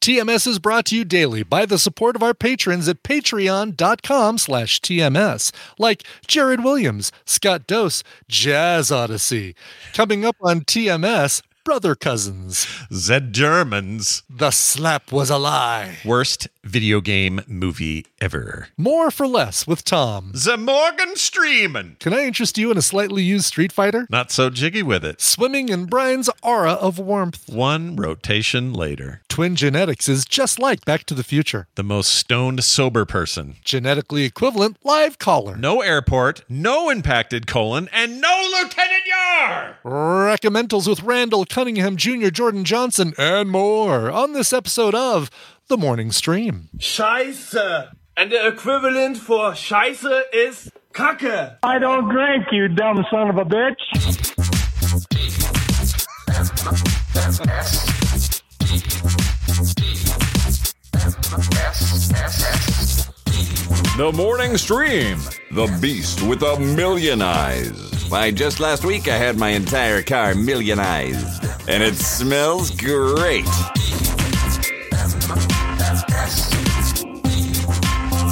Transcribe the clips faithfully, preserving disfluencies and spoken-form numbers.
T M S is brought to you daily by the support of our patrons at patreon.com slash TMS, like Jared Williams, Scott Dose, Jazz Odyssey. Coming up on T M S, brother cousins. Zed Germans. The slap was a lie. Worst video game movie ever. More for less with Tom. The Morgan Streamin'. Can I interest you in a slightly used Street Fighter? Not so jiggy with it. Swimming in Brian's aura of warmth. One rotation later. Twin genetics is just like Back to the Future. The most stoned sober person. Genetically equivalent live caller. No airport, no impacted colon, and no Lieutenant Yar! Recommendals with Randall Cunningham Junior, Jordan Johnson, and more on this episode of The Morning Stream. Scheiße. And the equivalent for scheiße is kacke. I don't drink, you dumb son of a bitch. The Morning Stream. The Beast with a Million Eyes. Why, just last week I had my entire car millionized, and it smells great.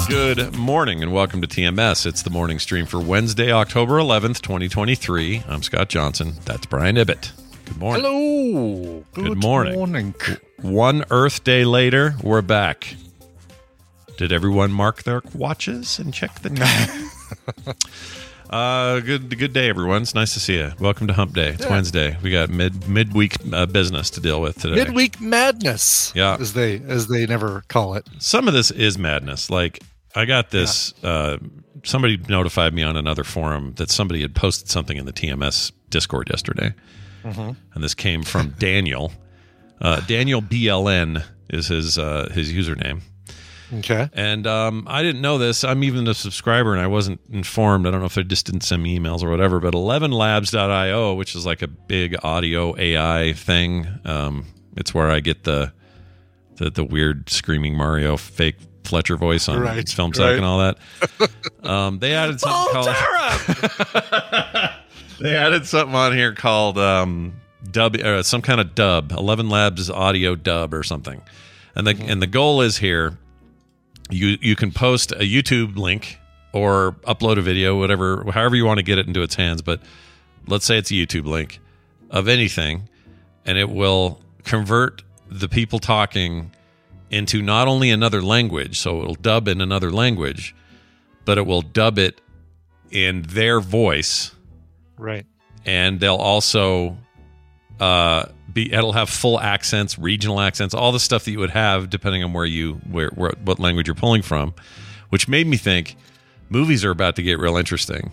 Good morning and welcome to T M S. It's the Morning Stream for Wednesday, October eleventh, twenty twenty-three. I'm Scott Johnson. That's Brian Ibbett. Good morning. Hello. Good, Good morning. morning. One Earth Day later, we're back. Did everyone mark their watches and check the time? Uh, good good day, everyone. It's nice to see you. Welcome to Hump Day. It's yeah. Wednesday. We got mid midweek uh, business to deal with today. Midweek madness, yeah, as they as they never call it. Some of this is madness. Like I got this. Yeah. Uh, somebody notified me on another forum that somebody had posted something in the T M S Discord yesterday, mm-hmm. and this came from Daniel. Uh, Daniel B L N is his uh, his username. Okay. And um, I didn't know this. I'm even a subscriber, and I wasn't informed. I don't know if they just didn't send me emails or whatever, but eleven labs dot io, which is like a big audio A I thing. Um, it's where I get the, the the weird screaming Mario fake Fletcher voice on right, film sack right. and all that. Um, they added something oh, called... they added something on here called um, dub, or some kind of dub, eleven labs audio dub or something. And the, mm-hmm. and the goal is here... You you can post a YouTube link or upload a video, whatever, however you want to get it into its hands. But let's say it's a YouTube link of anything, and it will convert the people talking into not only another language, so it'll dub in another language, but it will dub it in their voice. Right. And they'll also uh, be, it'll have full accents, regional accents, all the stuff that you would have depending on where you where, where what language you're pulling from, which made me think movies are about to get real interesting,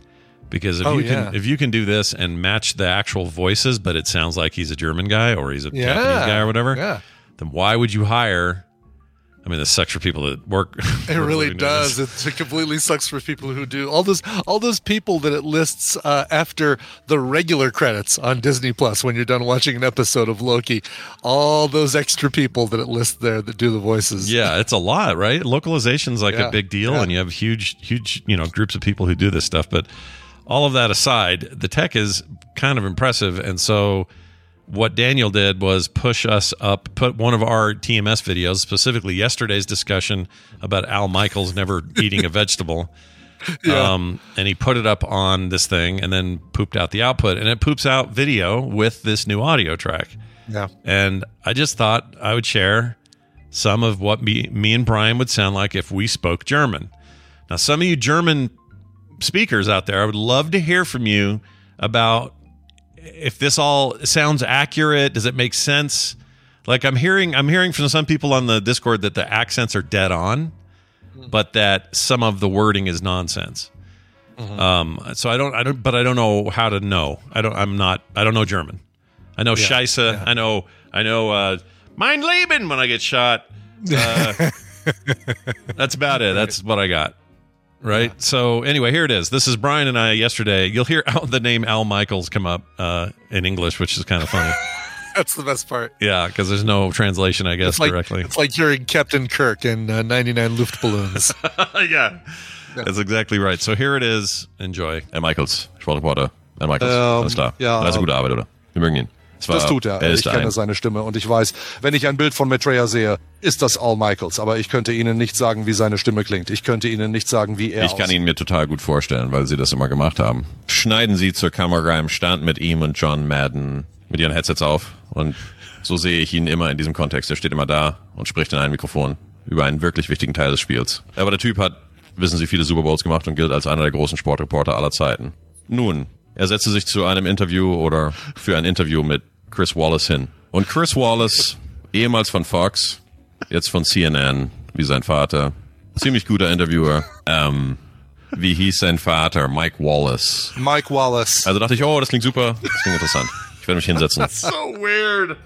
because if oh, you yeah. can if you can do this and match the actual voices, but it sounds like he's a German guy or he's a yeah. Japanese guy or whatever, yeah. then why would you hire? I mean, this sucks for people that work. It really does. It completely sucks for people who do all those all those people that it lists uh, after the regular credits on Disney Plus when you're done watching an episode of Loki. All those extra people that it lists there that do the voices. Yeah, it's a lot, right? Localization's like yeah, a big deal, yeah. and you have huge, huge, you know, groups of people who do this stuff. But all of that aside, the tech is kind of impressive, and so. What Daniel did was push us up, put one of our T M S videos, specifically yesterday's discussion about Al Michaels never eating a vegetable. Yeah. Um, and he put it up on this thing and then pooped out the output. And it poops out video with this new audio track. Yeah. And I just thought I would share some of what me, me and Brian would sound like if we spoke German. Now, some of you German speakers out there, I would love to hear from you about if this all sounds accurate. Does it make sense? Like I'm hearing, I'm hearing from some people on the Discord that the accents are dead on, but that some of the wording is nonsense. Mm-hmm. Um, so I don't, I don't, but I don't know how to know. I don't, I'm not, I don't know German. I know yeah, Scheiße. Yeah. I know, I know, uh, mein Leben when I get shot. Uh, that's about it. That's what I got. Right. Yeah. So anyway, here it is. This is Brian and I yesterday. You'll hear the name Al Michaels come up uh, in English, which is kind of funny. That's the best part. Yeah, because there's no translation, I guess, it's like, directly. It's like hearing Captain Kirk in uh, ninety-nine Luftballons. yeah. yeah, that's exactly right. So here it is. Enjoy. Al Michaels. Ich wollte Porter. Al Michaels. Um, Alles klar. Ja. Alles gute Arbeit, oder? Wir mögen ihn. War, das tut er. er ich kenne ein. seine Stimme und ich weiß, wenn ich ein Bild von Maitreya sehe, ist das Al Michaels. Aber ich könnte Ihnen nicht sagen, wie seine Stimme klingt. Ich könnte Ihnen nicht sagen, wie er Ich kann aussieht. Ihn mir total gut vorstellen, weil Sie das immer gemacht haben. Schneiden Sie zur Kamera im Stand mit ihm und John Madden mit Ihren Headsets auf. Und so sehe ich ihn immer in diesem Kontext. Er steht immer da und spricht in ein Mikrofon über einen wirklich wichtigen Teil des Spiels. Aber der Typ hat, wissen Sie, viele Super Bowls gemacht und gilt als einer der großen Sportreporter aller Zeiten. Nun... Er setzte sich zu einem Interview oder für ein Interview mit Chris Wallace hin. Und Chris Wallace, ehemals von Fox, jetzt von C N N, wie sein Vater. Ziemlich guter Interviewer. Ähm, wie hieß sein Vater? Mike Wallace. Mike Wallace. Also dachte ich, oh, das klingt super. Das klingt interessant. Ich werde mich hinsetzen. That's so weird.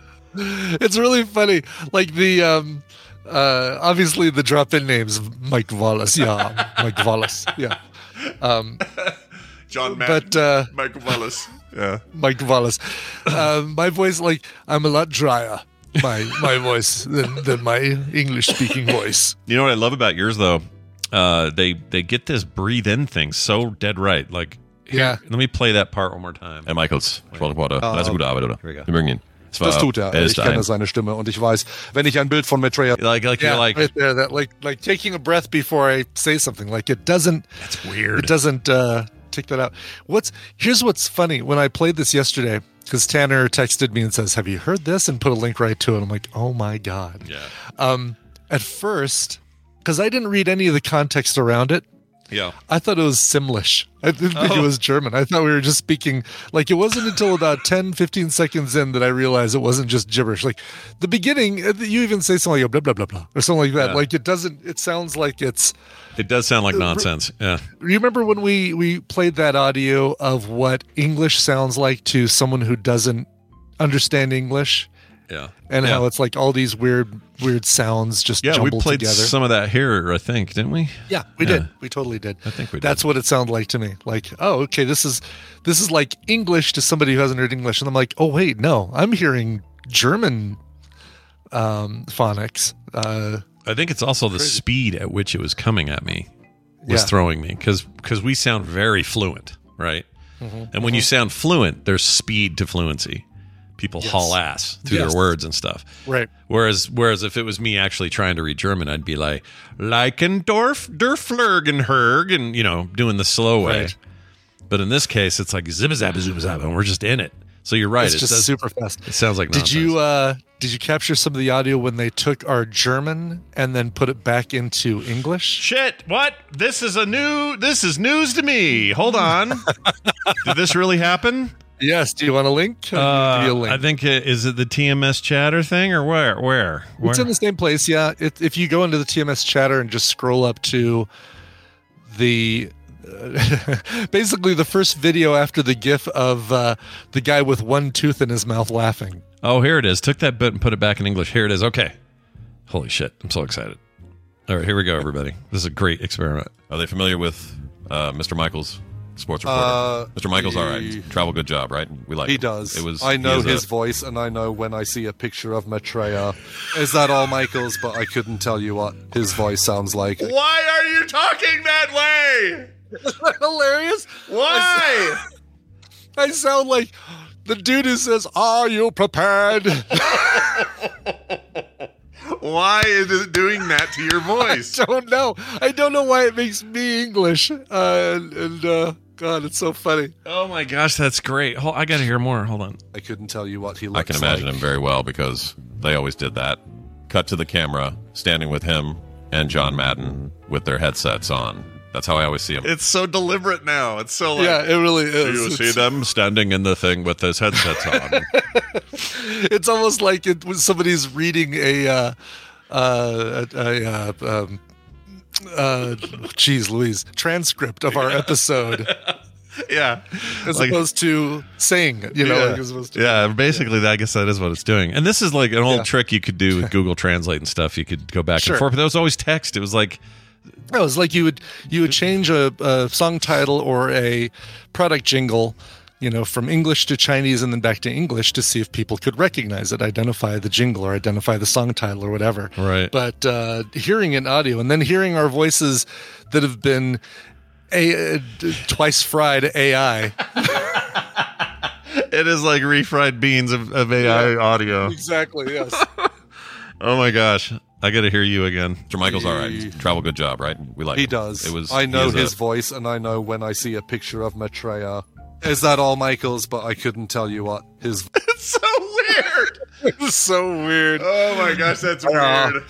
It's really funny. Like the, um, uh, obviously the drop-in names. Mike Wallace, yeah. Mike Wallace, yeah. Um... John Madden, but, uh, Mike Wallace. Yeah. Mike Wallace. Uh, my voice, like, I'm a lot drier, my my voice, than, than my English-speaking voice. You know what I love about yours, though? Uh, they, they get this breathe-in thing so dead right. Like, here, yeah. Let me play that part one more time. Al Michaels, ich wollte Porter. That's a good Arbeit, oder? Here we go. Wir mögen ihn. Das tut er. Ich kenne seine Stimme und ich weiß, wenn ich ein Bild von Maitreya... Like, like, yeah, like, right there, that, like, like taking a breath before I say something. Like, it doesn't... That's weird. It doesn't... Uh, take that out. What's here's what's funny. When I played this yesterday, because Tanner texted me and says, "Have you heard this?" and put a link right to it. I'm like, "Oh my god!" Yeah. Um. At first, because I didn't read any of the context around it. Yeah. I thought it was Simlish. I didn't think oh. it was German. I thought we were just speaking. Like it wasn't until about ten, fifteen seconds in that I realized it wasn't just gibberish. Like the beginning, you even say something like blah blah blah blah or something like that. Yeah. Like it doesn't. It sounds like it's. It does sound like nonsense. Yeah. Remember when we, we played that audio of what English sounds like to someone who doesn't understand English? Yeah. And yeah. how it's like all these weird weird sounds just yeah, jumbled together. Yeah, we played together. Some of that here, I think, didn't we? Yeah, we yeah. did. We totally did. I think we did. That's what it sounded like to me. Like, oh, okay, this is this is like English to somebody who hasn't heard English. And I'm like, oh, wait, no. I'm hearing German um, phonics. Uh I think it's also the Crazy. speed at which it was coming at me was yeah. throwing me because because we sound very fluent, right? Mm-hmm. And when mm-hmm. you sound fluent, there's speed to fluency. People yes. haul ass through yes. their words and stuff. Right. Whereas whereas if it was me actually trying to read German, I'd be like, Leichendorf, der Flurgenherg, and, you know, doing the slow way. Right. But in this case, it's like zibba-zabba, zibba-zabba, and we're just in it. So you're right. It's it just does, super fast. It sounds like nonsense. Did you uh, did you capture some of the audio when they took our German and then put it back into English? Shit! What? This is a new. This is news to me. Hold on. Did this really happen? Yes. Do you want a link? Uh, a link? I think it, is it the T M S chatter thing or where? Where? where? It's in the same place. Yeah. It, if you go into the T M S chatter and just scroll up to the. Basically the first video after the gif of uh, the guy with one tooth in his mouth laughing. Oh, here it is. Took that bit and put it back in English. Here it is. Okay. Holy shit. I'm so excited. All right, here we go, everybody. This is a great experiment. Are they familiar with uh, Mister Michaels, sports reporter? Uh, Mister Michaels, he, all right. Travel good job, right? We like He him. does. It was, I know his a, voice, and I know when I see a picture of Maitreya. Is that all Michaels? But I couldn't tell you what his voice sounds like. Why are you talking that way? Isn't that hilarious? Why? I, I sound like the dude who says, "Are you prepared?" Why is it doing that to your voice? I don't know. I don't know why it makes me English. Uh, and uh, God, it's so funny. Oh my gosh, that's great. Hold, I got to hear more. Hold on. I couldn't tell you what he looks like. I can imagine like. him very well because they always did that. Cut to the camera, standing with him and John Madden with their headsets on. That's how I always see him. It's so deliberate now. It's so like... Yeah, it really is. You it's... see them standing in the thing with his headsets on. It's almost like it when somebody's reading a... Uh, uh, a, a, a um, uh, geez, Louise, transcript of our yeah. episode. Yeah. As like, opposed to saying it, you know. Yeah, like as opposed to, yeah basically, yeah. I guess that is what it's doing. And this is like an old yeah. trick you could do with Google Translate and stuff. You could go back sure. and forth. But that was always text. It was like... No, it was like you would you would change a, a song title or a product jingle, you know, from English to Chinese and then back to English to see if people could recognize it, identify the jingle or identify the song title or whatever. Right. But uh, hearing in audio and then hearing our voices that have been a, a twice fried A I. It is like refried beans of, of A I yeah, audio. Exactly. Yes. Oh my gosh. I got to hear you again. Mister Michaels, all right. Travel, good job, right? We like. He him. does. It was. I know his a... voice, and I know when I see a picture of Maitreya. Is that all Michaels? But I couldn't tell you what his. It's so weird. It's so weird. Oh my gosh, that's weird.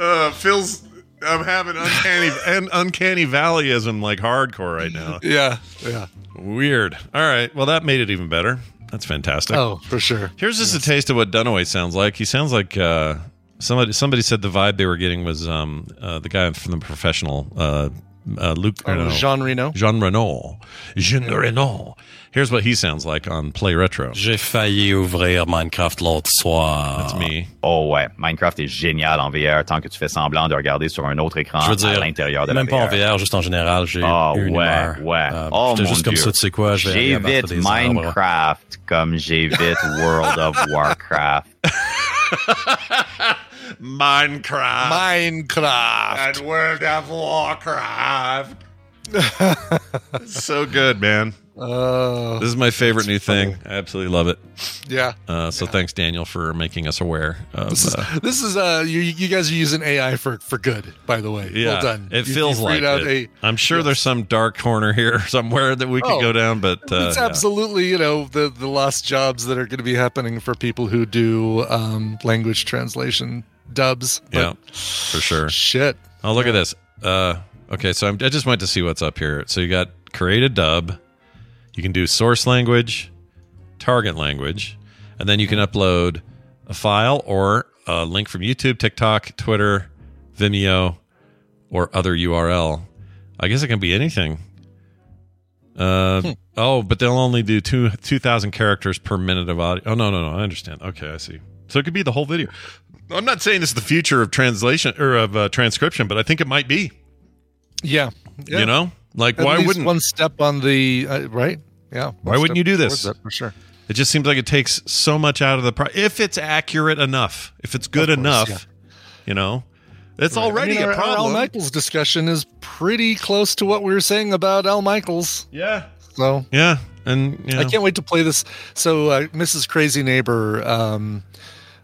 Uh, Phil's. I'm having uncanny and uncanny valleyism like hardcore right now. Yeah. Yeah. Weird. All right. Well, that made it even better. That's fantastic. Oh, for sure. Here's just yes. a taste of what Dunaway sounds like. He sounds like. Uh, Somebody, somebody said the vibe they were getting was um, uh, the guy from The Professional, uh, uh, Luke oh, Renaud. Jean Reno. Jean Reno. Jean Reno. Here's what he sounds like on Play Retro. J'ai failli ouvrir Minecraft l'autre soir. That's me. Oh ouais, Minecraft est génial en V R tant que tu fais semblant de regarder sur un autre écran je veux dire, à l'intérieur de la même V R. Même pas en V R, juste en général, j'ai oh, eu une ouais, humeur. Ouais. Euh, oh j'étais juste Dieu. Comme ça, tu sais quoi, je vais aller des Minecraft arbres. Comme j'ai vite World of Warcraft. Minecraft. Minecraft. And World of Warcraft. So good, man. Uh, this is my favorite new funny. thing. I absolutely love it. Yeah. Uh, so yeah. thanks, Daniel, for making us aware. Of, this is, uh, this is uh, you, you guys are using A I for, for good, by the way. Yeah, well done. It you, feels you like it. A, I'm sure yes. there's some dark corner here somewhere that we could oh, go down, but uh, it's absolutely yeah. you know the, the lost jobs that are going to be happening for people who do um, language translation dubs. But yeah, for sure. Shit. Oh, look yeah. at this. Uh, okay, so I'm, I just went to see what's up here. So you got create a dub. You can do source language, target language, and then you can upload a file or a link from YouTube, TikTok, Twitter, Vimeo, or other U R L. I guess it can be anything. Uh, hmm. Oh, but they'll only do two, 2,000 characters per minute of audio. Oh, no, no, no. I understand. Okay, I see. So it could be the whole video. I'm not saying this is the future of translation or of uh, transcription, but I think it might be. Yeah. yeah. You know? Like, At why least wouldn't one step on the uh, right? Yeah, why wouldn't you do this? It, for sure, it just seems like it takes so much out of the pro- if it's accurate enough, if it's good course, enough, yeah. you know, it's right. already I mean, our, a problem. Our Al Michaels discussion is pretty close to what we were saying about Al Michaels. Yeah. So yeah, and you know. I can't wait to play this. So uh, Missus Crazy Neighbor. Um,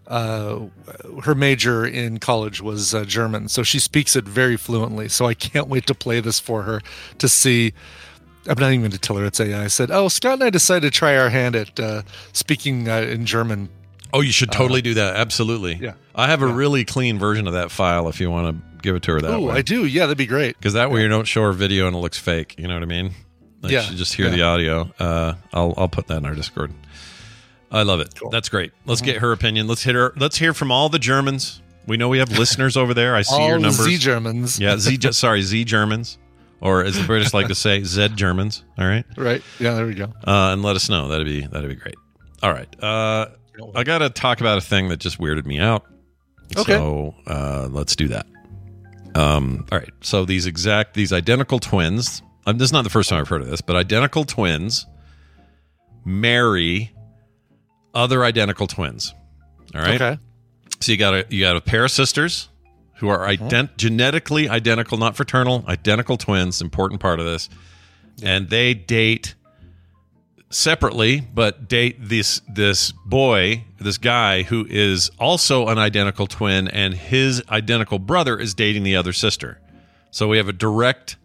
Uh, her major in college was uh, German, so she speaks it very fluently. So I can't wait to play this for her to see. I'm not even going to tell her it's A I. I said, "Oh, Scott and I decided to try our hand at uh, speaking uh, in German." Oh, you should totally uh, do that. Absolutely. Yeah, I have a yeah. really clean version of that file. If you want to give it to her that Ooh, way, I do. Yeah, that'd be great. Because that way yeah. you don't show her video and it looks fake. You know what I mean? Like yeah. You just hear yeah. the audio. Uh, I'll I'll put that in our Discord. I love it. Cool. That's great. Let's get her opinion. Let's hit her. Let's hear from all the Germans. We know we have listeners over there. I see all your numbers. Z Germans. Yeah. Z. Sorry, Z Germans, or as the British like to say, Zed Germans. All right. Right. Yeah. There we go. Uh, and let us know. That'd be that'd be great. All right. Uh, I gotta talk about a thing that just weirded me out. Okay. So uh, let's do that. Um. All right. So these exact these identical twins. Um, this is not the first time I've heard of this, but identical twins marry. Other identical twins. All right. Okay. So you got a you got a pair of sisters who are ident- genetically identical, not fraternal, identical twins. Important part of this, yeah. and they date separately, but date this this boy, this guy who is also an identical twin, and his identical brother is dating the other sister. So we have a direct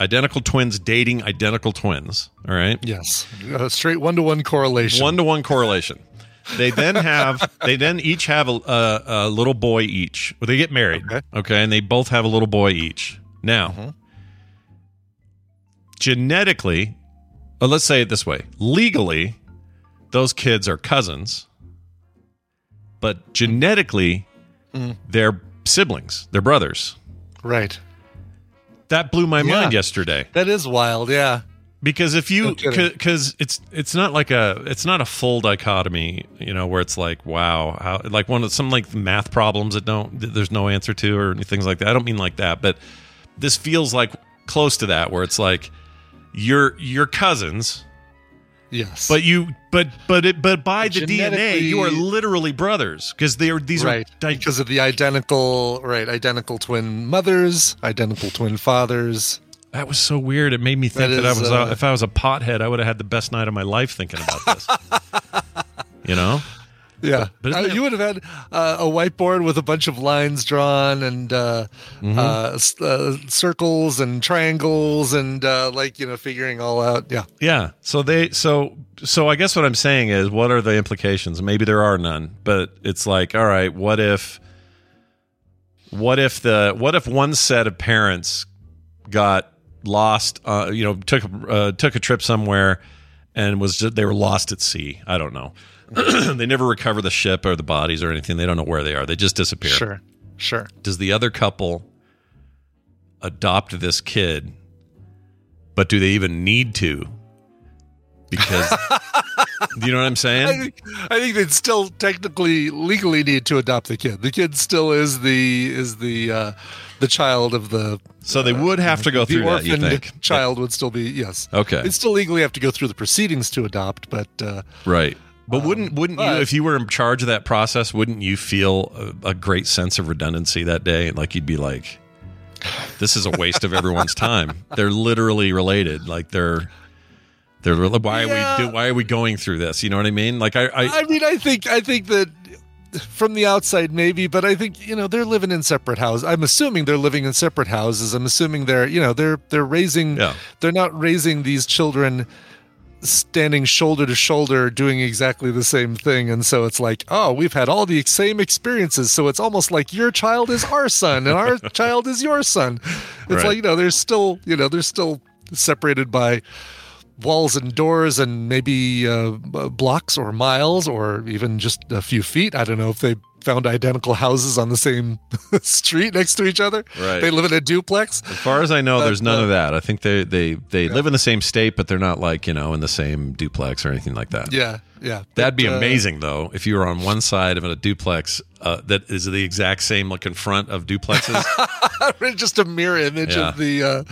identical twins dating identical twins. All right. Yes. A straight one-to-one correlation. One-to-one correlation. They then have, they then each have a, a, a little boy each. Well, they get married. Okay. okay. And they both have a little boy each. Now, mm-hmm. genetically, well, let's say it this way. Legally, those kids are cousins. But genetically, mm. they're siblings. They're brothers. Right. That blew my yeah. mind yesterday. That is wild, yeah. Because if you, because it's it's not like a it's not a full dichotomy, you know, where it's like wow, how, like one of some like math problems that don't there's no answer to or things like that. I don't mean like that, but this feels like close to that, where it's like you're you're cousins, yes, but you but but it but by the D N A you are literally brothers because they are these right are di- because of the identical right identical twin mothers, identical twin fathers. That was so weird. It made me think that, that is, I was uh, if I was a pothead, I would have had the best night of my life thinking about this. You know? Yeah. But, but I, you would have had uh, a whiteboard with a bunch of lines drawn and uh, mm-hmm. uh, uh, circles and triangles and uh, like, you know, figuring all out. Yeah. Yeah. So they so so I guess what I'm saying is, what are the implications? Maybe there are none, but it's like, all right, what if what if the what if one set of parents got lost, uh, you know, took uh, took a trip somewhere, and was just, they were lost at sea. I don't know. They never recover the ship or the bodies or anything. They don't know where they are. They just disappear. Sure, sure. Does the other couple adopt this kid? But do they even need to? Because you know what I'm saying? I think, I think they'd still technically, legally need to adopt the kid. The kid still is the is the uh, the child of the. So they would have uh, to go through the orphaned that. You think child would still be yes? Okay, they still legally have to go through the proceedings to adopt, but uh, right. But um, wouldn't wouldn't but, you, if you were in charge of that process, wouldn't you feel a, a great sense of redundancy that day? Like you'd be like, "This is a waste of everyone's time. They're literally related. Like they're." They're, why yeah. are we do, why are we going through this? You know what I mean? Like I, I, I mean, I think I think that from the outside maybe, but I think you know they're living in separate houses. I'm assuming they're living in separate houses. I'm assuming they're you know they're they're raising yeah. they're not raising these children standing shoulder to shoulder doing exactly the same thing, and so it's like oh we've had all the same experiences, so it's almost like your child is our son and our child is your son. It's right. like you know they're still you know they're still separated by. Walls and doors and maybe uh, blocks or miles or even just a few feet. I don't know if they found identical houses on the same street next to each other. Right. They live in a duplex. As far as I know, but, there's none uh, of that. I think they, they, they yeah. live in the same state, but they're not like, you know, in the same duplex or anything like that. Yeah, yeah. That'd but, be amazing, uh, though, if you were on one side of a duplex uh, that is the exact same look in front of duplexes. Just a mirror image yeah. of the, uh,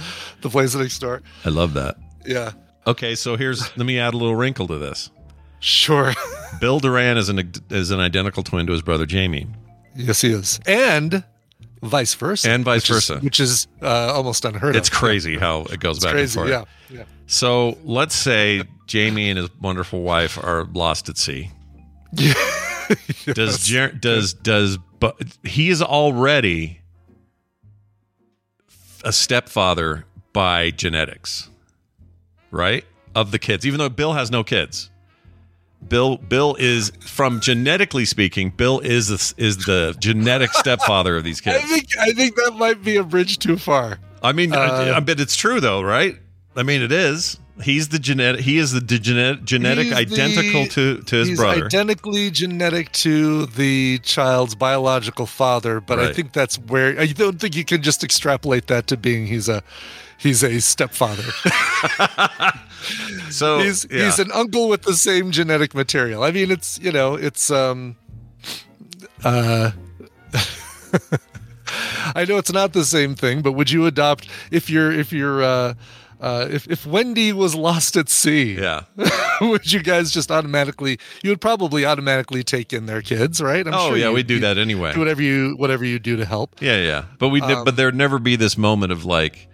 the place next door. I love that. Yeah. Okay, so here's let me add a little wrinkle to this. Sure. Bill Duran is an is an identical twin to his brother Jamie. Yes, he is, and vice versa, and vice which versa, is, which is uh, almost unheard it's of. It's crazy how it goes it's back crazy, and forth. Yeah, yeah. So let's say Jamie and his wonderful wife are lost at sea. Yeah. Yes. Does Jer- does does but he is already a stepfather by genetics. Right? Of the kids, even though Bill has no kids. Bill Bill is, from genetically speaking, Bill is the, is the genetic stepfather of these kids. I think I think that might be a bridge too far. I mean, uh, I, I bet it's true though, right? I mean, it is. He's the genetic. He is the genetic, genetic identical the, to, to his he's brother. He's identically genetic to the child's biological father, but right. I think that's where I don't think you can just extrapolate that to being he's a he's a stepfather. So he's yeah. he's an uncle with the same genetic material. I mean, it's you know, it's um, uh. I know it's not the same thing, but would you adopt if you're if you're uh. Uh, if if Wendy was lost at sea, yeah, would you guys just automatically? You would probably automatically take in their kids, right? I'm oh sure yeah, you, we do that anyway. Do whatever you whatever you do to help. Yeah, yeah. But we um, but there'd never be this moment of like,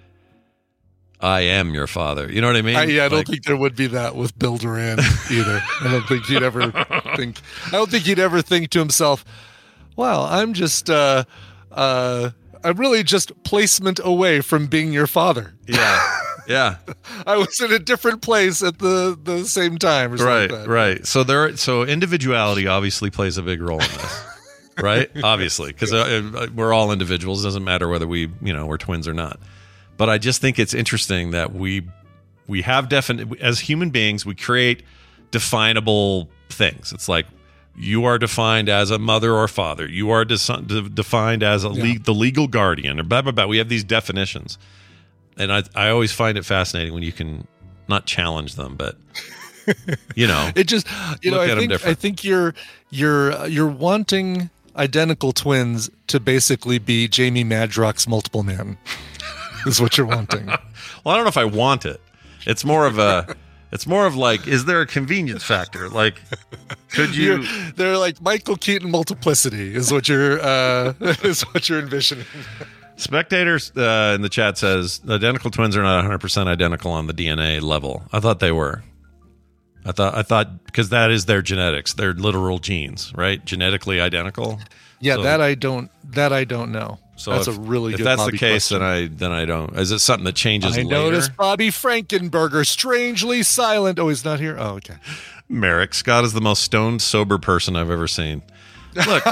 I am your father. You know what I mean? I, yeah, I like, don't think there would be that with Bill Duran either. I don't think he'd ever think. I don't think he'd ever think to himself, "Wow, I'm just." Uh, uh, I'm really just placement away from being your father. Yeah. Yeah. I was in a different place at the, the same time. Or right. Like that. Right. So there. So individuality obviously plays a big role in this. Right. Obviously, because yeah. we're all individuals. It doesn't matter whether we, you know, we're twins or not. But I just think it's interesting that we we have definite as human beings, we create definable things. It's like you are defined as a mother or father. You are de- de- defined as a yeah. le- the legal guardian or blah, blah, blah. We have these definitions. And I, I always find it fascinating when you can not challenge them, but you know, it just you know I think I think you're you're you're wanting identical twins to basically be Jamie Madrox's multiple man. Is what you're wanting. Well, I don't know if I want it. It's more of a. It's more of like, is there a convenience factor? Like, could you? You're, they're like Michael Keaton multiplicity is what you're uh, is what you're envisioning. Spectators uh, in the chat says identical twins are not one hundred percent identical on the D N A level. I thought they were. I thought I thought because that is their genetics, their literal genes, right? Genetically identical. Yeah, so, that I don't. That I don't know. So that's if, a really if good that's Bobby the case, question. then I then I don't. Is it something that changes? I later? noticed Bobby Frankenberger strangely silent. Oh, he's not here. Oh, okay. Merrick Scott is the most stoned sober person I've ever seen. Look,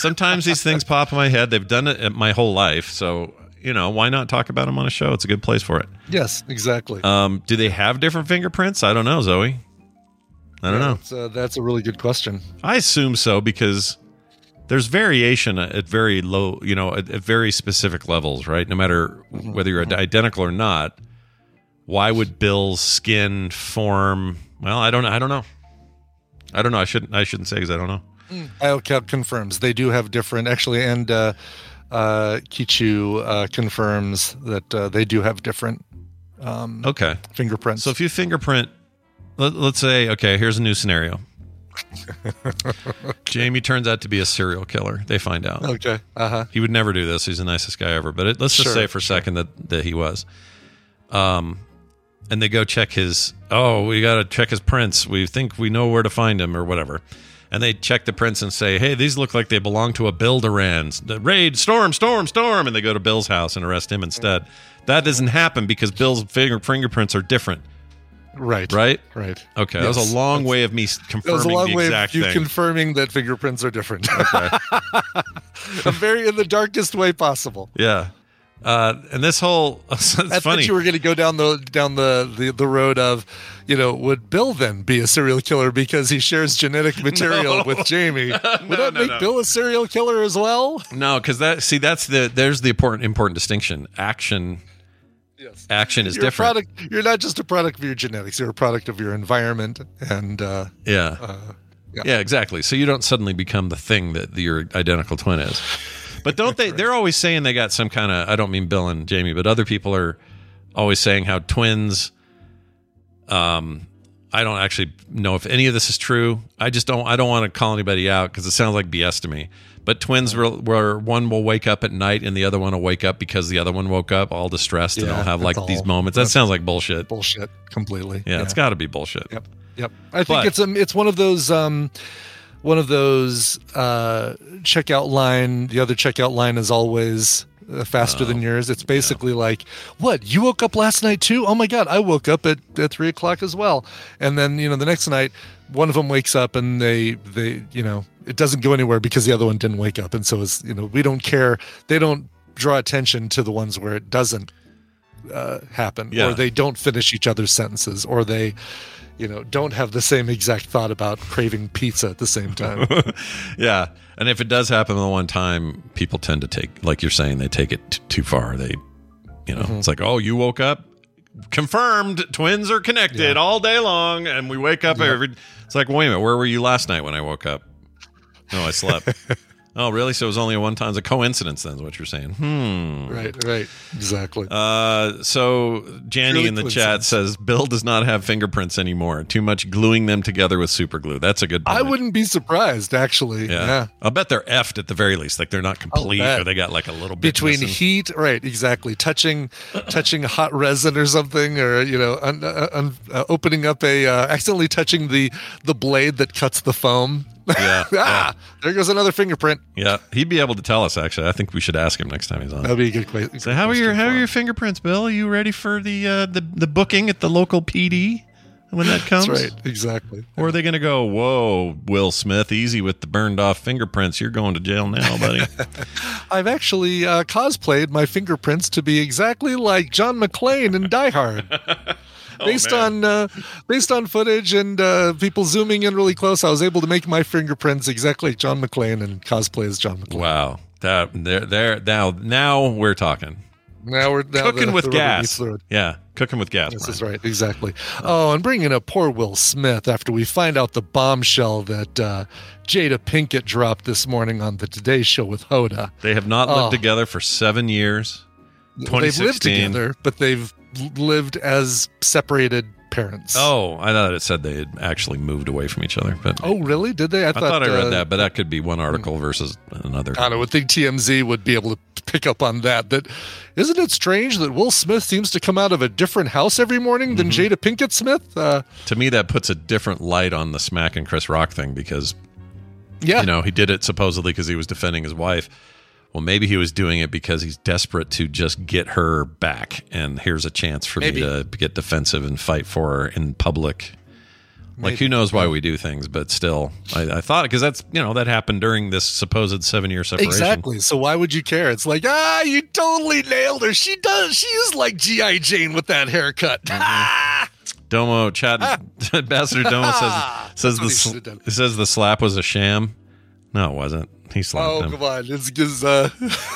sometimes these things pop in my head. They've done it my whole life, so you know why not talk about them on a show? It's a good place for it. Yes, exactly. Um, do they have different fingerprints? I don't know, Zoe. I don't yeah, know. That's, uh, that's a really good question. I assume so because. There's variation at very low, you know, at, at very specific levels, right? No matter whether you're identical or not, why would Bill's skin form? Well, I don't know. I don't know. I don't know. I shouldn't. I shouldn't say because I don't know. I L C A P confirms they do have different, actually, and uh, uh, Kichu uh, confirms that uh, they do have different. Um, okay. Fingerprints. So if you fingerprint, let, let's say, okay, here's a new scenario. Jamie turns out to be a serial killer. They find out. Okay. Uh-huh. He would never do this. He's the nicest guy ever. But it, let's just sure, say for a sure. second that, that he was. Um, and they go check his. Oh, we got to check his prints. We think we know where to find him or whatever. And they check the prints and say, "Hey, these look like they belong to a Bill Duran. Raid, storm, storm, storm." And they go to Bill's house and arrest him instead. Mm-hmm. That doesn't happen because Bill's finger fingerprints are different. Right. Right? Right. Okay. Yes. That was a long That's, way of me confirming was a long the way exact of you thing. Confirming that fingerprints are different. Okay. I'm very in the darkest way possible. Yeah. Uh, and this whole it's I funny. Thought you were going to go down the down the, the, the road of, you know, would Bill then be a serial killer because he shares genetic material no. with Jamie? Would no, that no, make no. Bill a serial killer as well? No, because that see that's the there's the important important distinction. Action Yes. Action is you're different. Product, you're not just a product of your genetics. You're a product of your environment. And uh, yeah. Uh, yeah, yeah, exactly. So you don't suddenly become the thing that your identical twin is. But don't they? They're always saying they got some kind of. I don't mean Bill and Jamie, but other people are always saying how twins. Um, I don't actually know if any of this is true. I just don't. I don't want to call anybody out because it sounds like B S to me. But twins where one will wake up at night and the other one will wake up because the other one woke up all distressed yeah, and they'll have like all, these moments. That sounds like bullshit. Bullshit completely. Yeah, yeah. It's got to be bullshit. Yep. Yep. I but, think it's um it's one of those um one of those uh, checkout line. The other checkout line is always uh, faster uh, than yours. It's basically yeah. like, what, you woke up last night too? Oh my God, I woke up at, at three o'clock as well. And then, you know, the next night one of them wakes up and they they you know. It doesn't go anywhere because the other one didn't wake up. And so it's, you know, we don't care. They don't draw attention to the ones where it doesn't uh, happen yeah. or they don't finish each other's sentences or they, you know, don't have the same exact thought about craving pizza at the same time. yeah. And if it does happen the one time, people tend to take, like you're saying, they take it t- too far. They, you know, mm-hmm. it's like, oh, you woke up. Confirmed, twins are connected yeah. all day long. And we wake up yeah. every, it's like, wait a minute, where were you last night when I woke up? No, I slept. Oh, really? So it was only a one time. It's a coincidence, then, is what you're saying. Hmm. Right, right. Exactly. Uh, so, Janny really in the chat says, Bill does not have fingerprints anymore. Too much gluing them together with super glue. That's a good point. I wouldn't be surprised, actually. Yeah. yeah. I'll bet they're effed at the very least. Like, they're not complete or they got like a little bit. Between missing. Heat, right, exactly. Touching touching hot resin or something or, you know, un, un, un, uh, opening up a, uh, accidentally touching the, the blade that cuts the foam. Yeah. ah, yeah. There goes another fingerprint. Yeah. He'd be able to tell us, actually. I think we should ask him next time he's on. That'd be a good question. So how are your how are your fingerprints, Bill? Are you ready for the uh, the, the booking at the local P D when that comes? That's right. Exactly. Or are they going to go, whoa, Will Smith, easy with the burned off fingerprints. You're going to jail now, buddy. I've actually uh, cosplayed my fingerprints to be exactly like John McClane in Die Hard. Based oh, on uh, based on footage and uh, people zooming in really close, I was able to make my fingerprints exactly like John McClane and cosplay as John McClane. Wow, that there there now now we're talking. Now we're now cooking the, with the gas. Yeah, cooking with gas. This Brian. Is right, exactly. Oh, and bringing up poor Will Smith after we find out the bombshell that uh, Jada Pinkett dropped this morning on the Today Show with Hoda. They have not lived oh. together for seven years. They've lived together, but they've lived as separated parents. Oh, I thought it said they had actually moved away from each other. But oh, really? Did they? I, I thought, thought I read uh, that, but that could be one article versus another. I don't know, I think T M Z would be able to pick up on that. That isn't it strange that Will Smith seems to come out of a different house every morning mm-hmm. than Jada Pinkett Smith? Uh, to me, that puts a different light on the Smack and Chris Rock thing because, yeah, you know, he did it supposedly because he was defending his wife. Well, maybe he was doing it because he's desperate to just get her back, and here's a chance for maybe. me to get defensive and fight for her in public. Maybe. Like, who knows why we do things, but still, I, I thought because that's you know that happened during this supposed seven-year separation. Exactly. So why would you care? It's like ah, you totally nailed her. She does. She is like G I. Jane with that haircut. Mm-hmm. Domo Chad Ambassador Domo says says the says the slap was a sham. No, it wasn't. He slapped him. Oh, come on. It's because uh,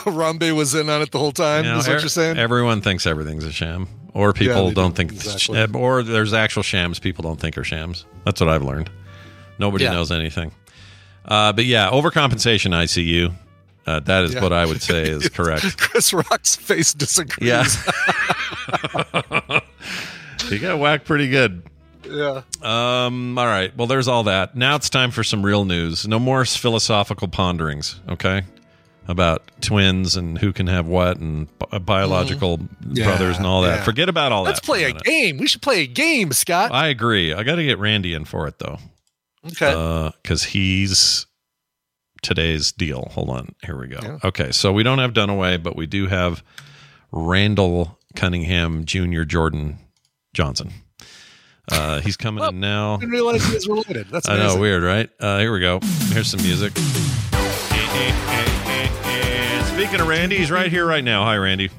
Rambe was in on it the whole time, you know, is what er- you're saying? Everyone thinks everything's a sham. Or people yeah, don't do. think... Exactly. Sh- or there's actual shams people don't think are shams. That's what I've learned. Nobody yeah. knows anything. Uh, but yeah, overcompensation, I C U. Uh, that is yeah. what I would say is correct. Chris Rock's face disagrees. Yeah. He got whacked pretty good. Yeah. Um, all right. Well, there's all that. Now it's time for some real news. No more philosophical ponderings, okay? About twins and who can have what and bi- biological mm-hmm. yeah, brothers and all that. Yeah. Forget about all Let's that. Let's play a minute. game. We should play a game, Scott. I agree. I got to get Randy in for it, though. Okay. Because uh, he's today's deal. Hold on. Here we go. Yeah. Okay. So we don't have Dunaway, but we do have Randall Cunningham Junior Jordan Johnson. Uh, he's coming oh, in now. I didn't realize he was related. That's amazing. I know, weird, right? Uh, here we go. Here's some music. Speaking of Randy, he's right here, right now. Hi, Randy.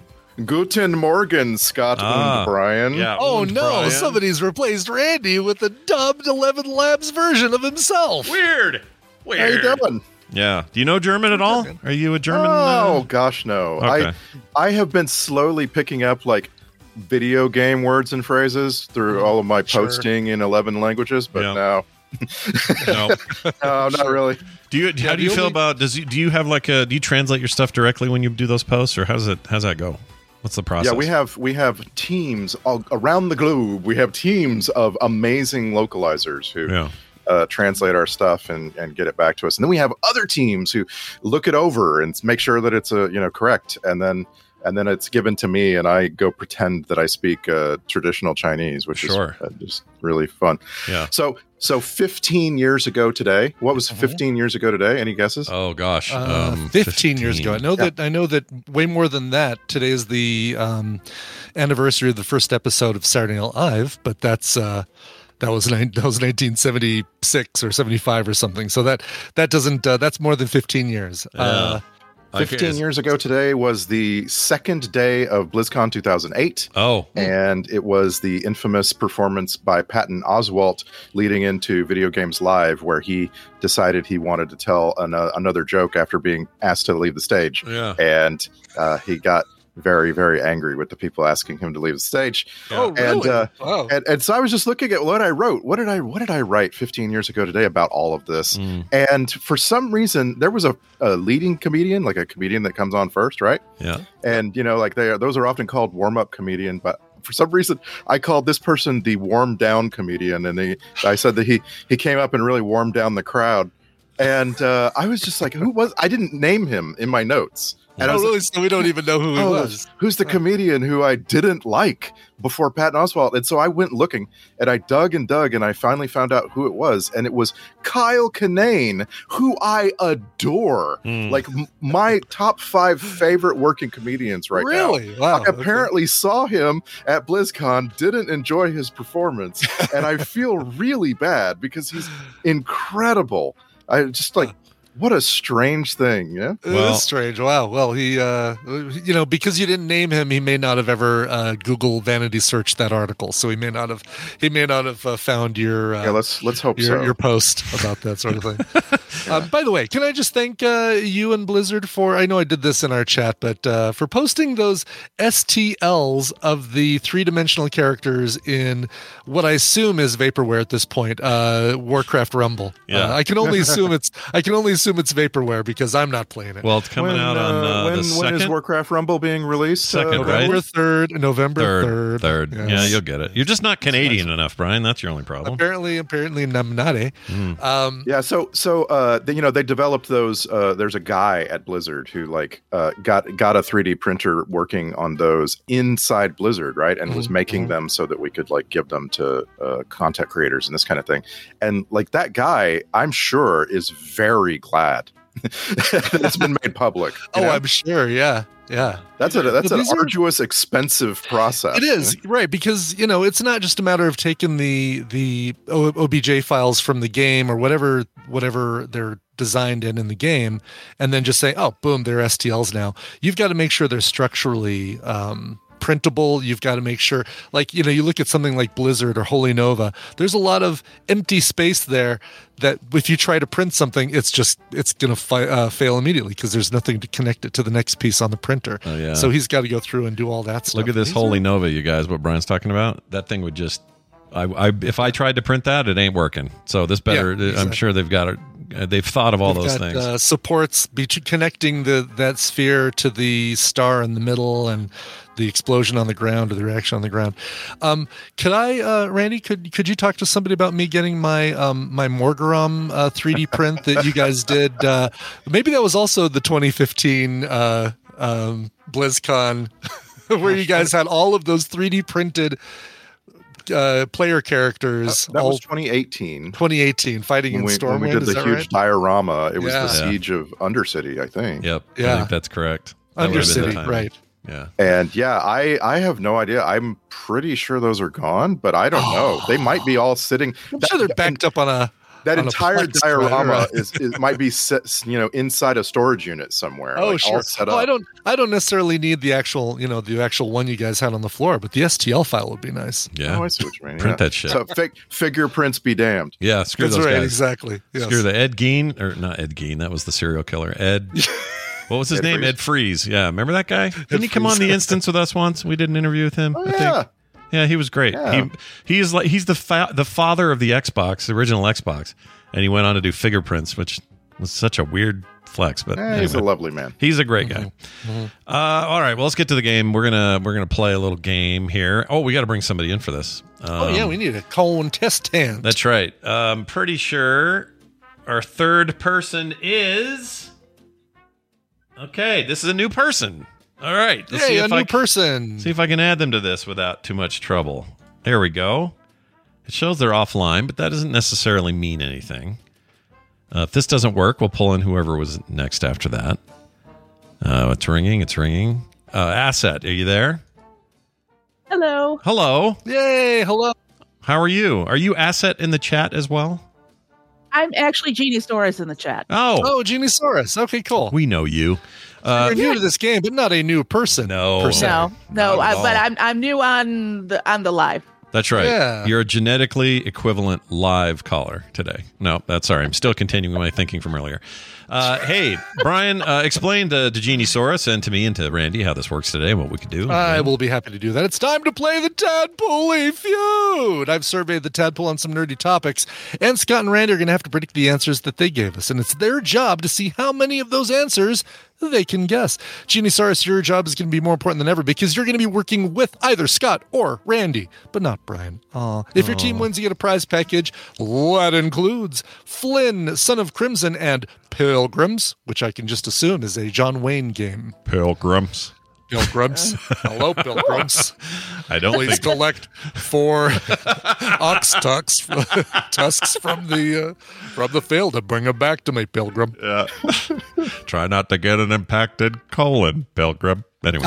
Guten Morgen, Scott ah, and Brian. Yeah, oh, and no. Brian. Somebody's replaced Randy with a dubbed eleven Labs version of himself. Weird. Weird. How you doing? Yeah. Do you know German at all? Are you a German? Oh, uh... gosh, no. Okay. I I have been slowly picking up, like, video game words and phrases through all of my sure. posting in eleven languages, but yeah. no. no, no, not really. Do you? Do, yeah, how do you feel only... about? Does you, do you have like a? Do you translate your stuff directly when you do those posts, or how's it? How's that go? What's the process? Yeah, we have we have teams all around the globe. We have teams of amazing localizers who. Yeah. Uh, translate our stuff and, and get it back to us, and then we have other teams who look it over and make sure that it's a you know correct, and then and then it's given to me, and I go pretend that I speak uh, traditional Chinese, which sure. is uh, just really fun. Yeah. So so fifteen years ago today, what was fifteen years ago today? Any guesses? Oh gosh, uh, um, fifteen, fifteen years ago. I know yeah. that I know that way more than that. Today is the um, anniversary of the first episode of Saturday Night Live, but that's. Uh, That was that was nineteen seventy-six or seventy-five or something. So that that doesn't uh, that's more than fifteen years. Yeah. Uh, fifteen years ago today was the second day of BlizzCon two thousand eight. Oh, and it was the infamous performance by Patton Oswalt leading into Video Games Live, where he decided he wanted to tell an, uh, another joke after being asked to leave the stage. Yeah, and uh, he got. very, very angry with the people asking him to leave the stage. Oh, and, really? Uh, wow. and, and so I was just looking at what I wrote. What did I What did I write fifteen years ago today about all of this? Mm. And for some reason, there was a, a leading comedian, like a comedian that comes on first, right? Yeah. And, you know, like they are, those are often called warm-up comedian, but for some reason, I called this person the warm-down comedian, and they, I said that he, he came up and really warmed down the crowd. And uh, I was just like, who was? I didn't name him in my notes. And oh, I was really? Like, so we don't even know who he oh, was. Who's the comedian who I didn't like before Patton Oswalt? And so I went looking, and I dug and dug, and I finally found out who it was. And it was Kyle Kinane, who I adore. Mm. Like, m- my top five favorite working comedians right really? Now. Really? Wow. I apparently okay. saw him at BlizzCon, didn't enjoy his performance, and I feel really bad because he's incredible. I just like, what a strange thing. Yeah. Well, it is strange. Wow. Well, he, uh, you know, because you didn't name him, he may not have ever uh, Google vanity searched that article. So he may not have, he may not have uh, found your, uh, yeah, let's, let's hope your, so. your post about that sort of thing. yeah. uh, by the way, can I just thank uh, you and Blizzard for, I know I did this in our chat, but uh, for posting those S T Ls of the three dimensional characters in what I assume is vaporware at this point, uh, Warcraft Rumble. Yeah. Uh, I can only assume it's, I can only assume assume it's vaporware because I'm not playing it. Well, it's coming when, out on uh, when, the second. When is Warcraft Rumble being released? Second, uh, November right? third. November third. third. Yes. Yeah, you'll get it. You're just not Canadian nice. enough, Brian. That's your only problem. Apparently, apparently, I'm not. Eh? Mm. Um, yeah. So, so uh, they, you know, they developed those. Uh, there's a guy at Blizzard who like uh, got got a three D printer working on those inside Blizzard, right? And mm-hmm. was making them so that we could like give them to uh, content creators and this kind of thing. And like that guy, I'm sure is very close. Glad it's been made public. Oh, know? I'm sure. Yeah, yeah. That's a that's an arduous, are, expensive process. It is right because you know it's not just a matter of taking the the O B J files from the game or whatever whatever they're designed in in the game, and then just say, oh, boom, they're S T Ls now. You've got to make sure they're structurally um, printable. You've got to make sure, like you know, you look at something like Blizzard or Holy Nova. There's a lot of empty space there. That if you try to print something, it's just it's gonna fi- uh, fail immediately because there's nothing to connect it to the next piece on the printer. Oh, yeah. So he's got to go through and do all that stuff. Look at this These Holy are... Nova, you guys. What Brian's talking about? That thing would just, I, I if I tried to print that, it ain't working. So this better. Yeah, exactly. I'm sure they've got it. They've thought of all They've those got, things. Uh, supports be connecting the that sphere to the star in the middle and the explosion on the ground or the reaction on the ground. Um, could I, uh, Randy? Could could you talk to somebody about me getting my um, my Morgorom uh, three D print that you guys did? Uh, maybe that was also the twenty fifteen uh, um, BlizzCon where you guys had all of those three D printed. Uh, player characters. Uh, that all, was twenty eighteen. twenty eighteen, fighting when we, in Stormwind. When we did the huge right? diorama, it was yeah. the siege yeah. of Undercity, I think. Yep. Yeah. I think that's correct. Undercity, that right. Yeah. And yeah, I, I have no idea. I'm pretty sure those are gone, but I don't know. They might be all sitting. I'm that, sure they're backed and, up on a. That on entire diorama is, is might be set, you know, inside a storage unit somewhere. Oh, like sure. All set up. Oh, I don't, I don't necessarily need the actual, you know, the actual one you guys had on the floor, but the S T L file would be nice. Yeah, oh, I see what you mean. Print yeah. that shit. So fig, figure prints be damned. Yeah, screw That's those right, guys. Exactly. Yes. Screw the Ed Gein or not Ed Gein. That was the serial killer. Ed. What was his Ed name? Freeze. Ed Freeze. Yeah, remember that guy? Didn't Ed he come Freeze. on the Instance with us once? We did an interview with him. Oh, I yeah. think. Yeah, he was great. Yeah. He he is like he's the fa- the father of the Xbox, the original Xbox, and he went on to do Figure Prints, which was such a weird flex. But eh, anyway, he's a lovely man. He's a great guy. Mm-hmm. Uh, all right, well, let's get to the game. We're gonna we're gonna play a little game here. Oh, we got to bring somebody in for this. Um, oh yeah, we need a contestant. That's right. I'm pretty sure our third person is okay. This is a new person. All right. Let's hey, see a if new I, person. See if I can add them to this without too much trouble. There we go. It shows they're offline, but that doesn't necessarily mean anything. Uh, if this doesn't work, we'll pull in whoever was next after that. Uh, it's ringing. It's ringing. Uh, Asset, are you there? Hello. Hello. Yay. Hello. How are you? Are you Asset in the chat as well? I'm actually Genisaurus in the chat. Oh. Oh, Genisaurus. Okay, cool. We know you. Uh, You're new yeah. to this game, but not a new person. No, per no, no. I, but I'm I'm new on the on the live. That's right. Yeah. You're a genetically equivalent live caller today. No, that's sorry. I'm still continuing my thinking from earlier. Uh, hey, Brian, uh, explain to, to Genisaurus and to me and to Randy how this works today and what we could do. I yeah. will be happy to do that. It's time to play the Tadpool Feud. I've surveyed the Tadpool on some nerdy topics, and Scott and Randy are going to have to predict the answers that they gave us, and it's their job to see how many of those answers they can guess. Genisaurus, your job is going to be more important than ever because you're going to be working with either Scott or Randy, but not Brian. Aww. If your team wins, you get a prize package. That includes Flynn, Son of Crimson, and Pilgrims, which I can just assume is a John Wayne game. Pilgrims. Pilgrims. Hello, Pilgrims. I don't Please think... collect four ox tucks, tusks from the uh, from the field and bring them back to me, Pilgrim. Yeah. Try not to get an impacted colon, Pilgrim. Anyway,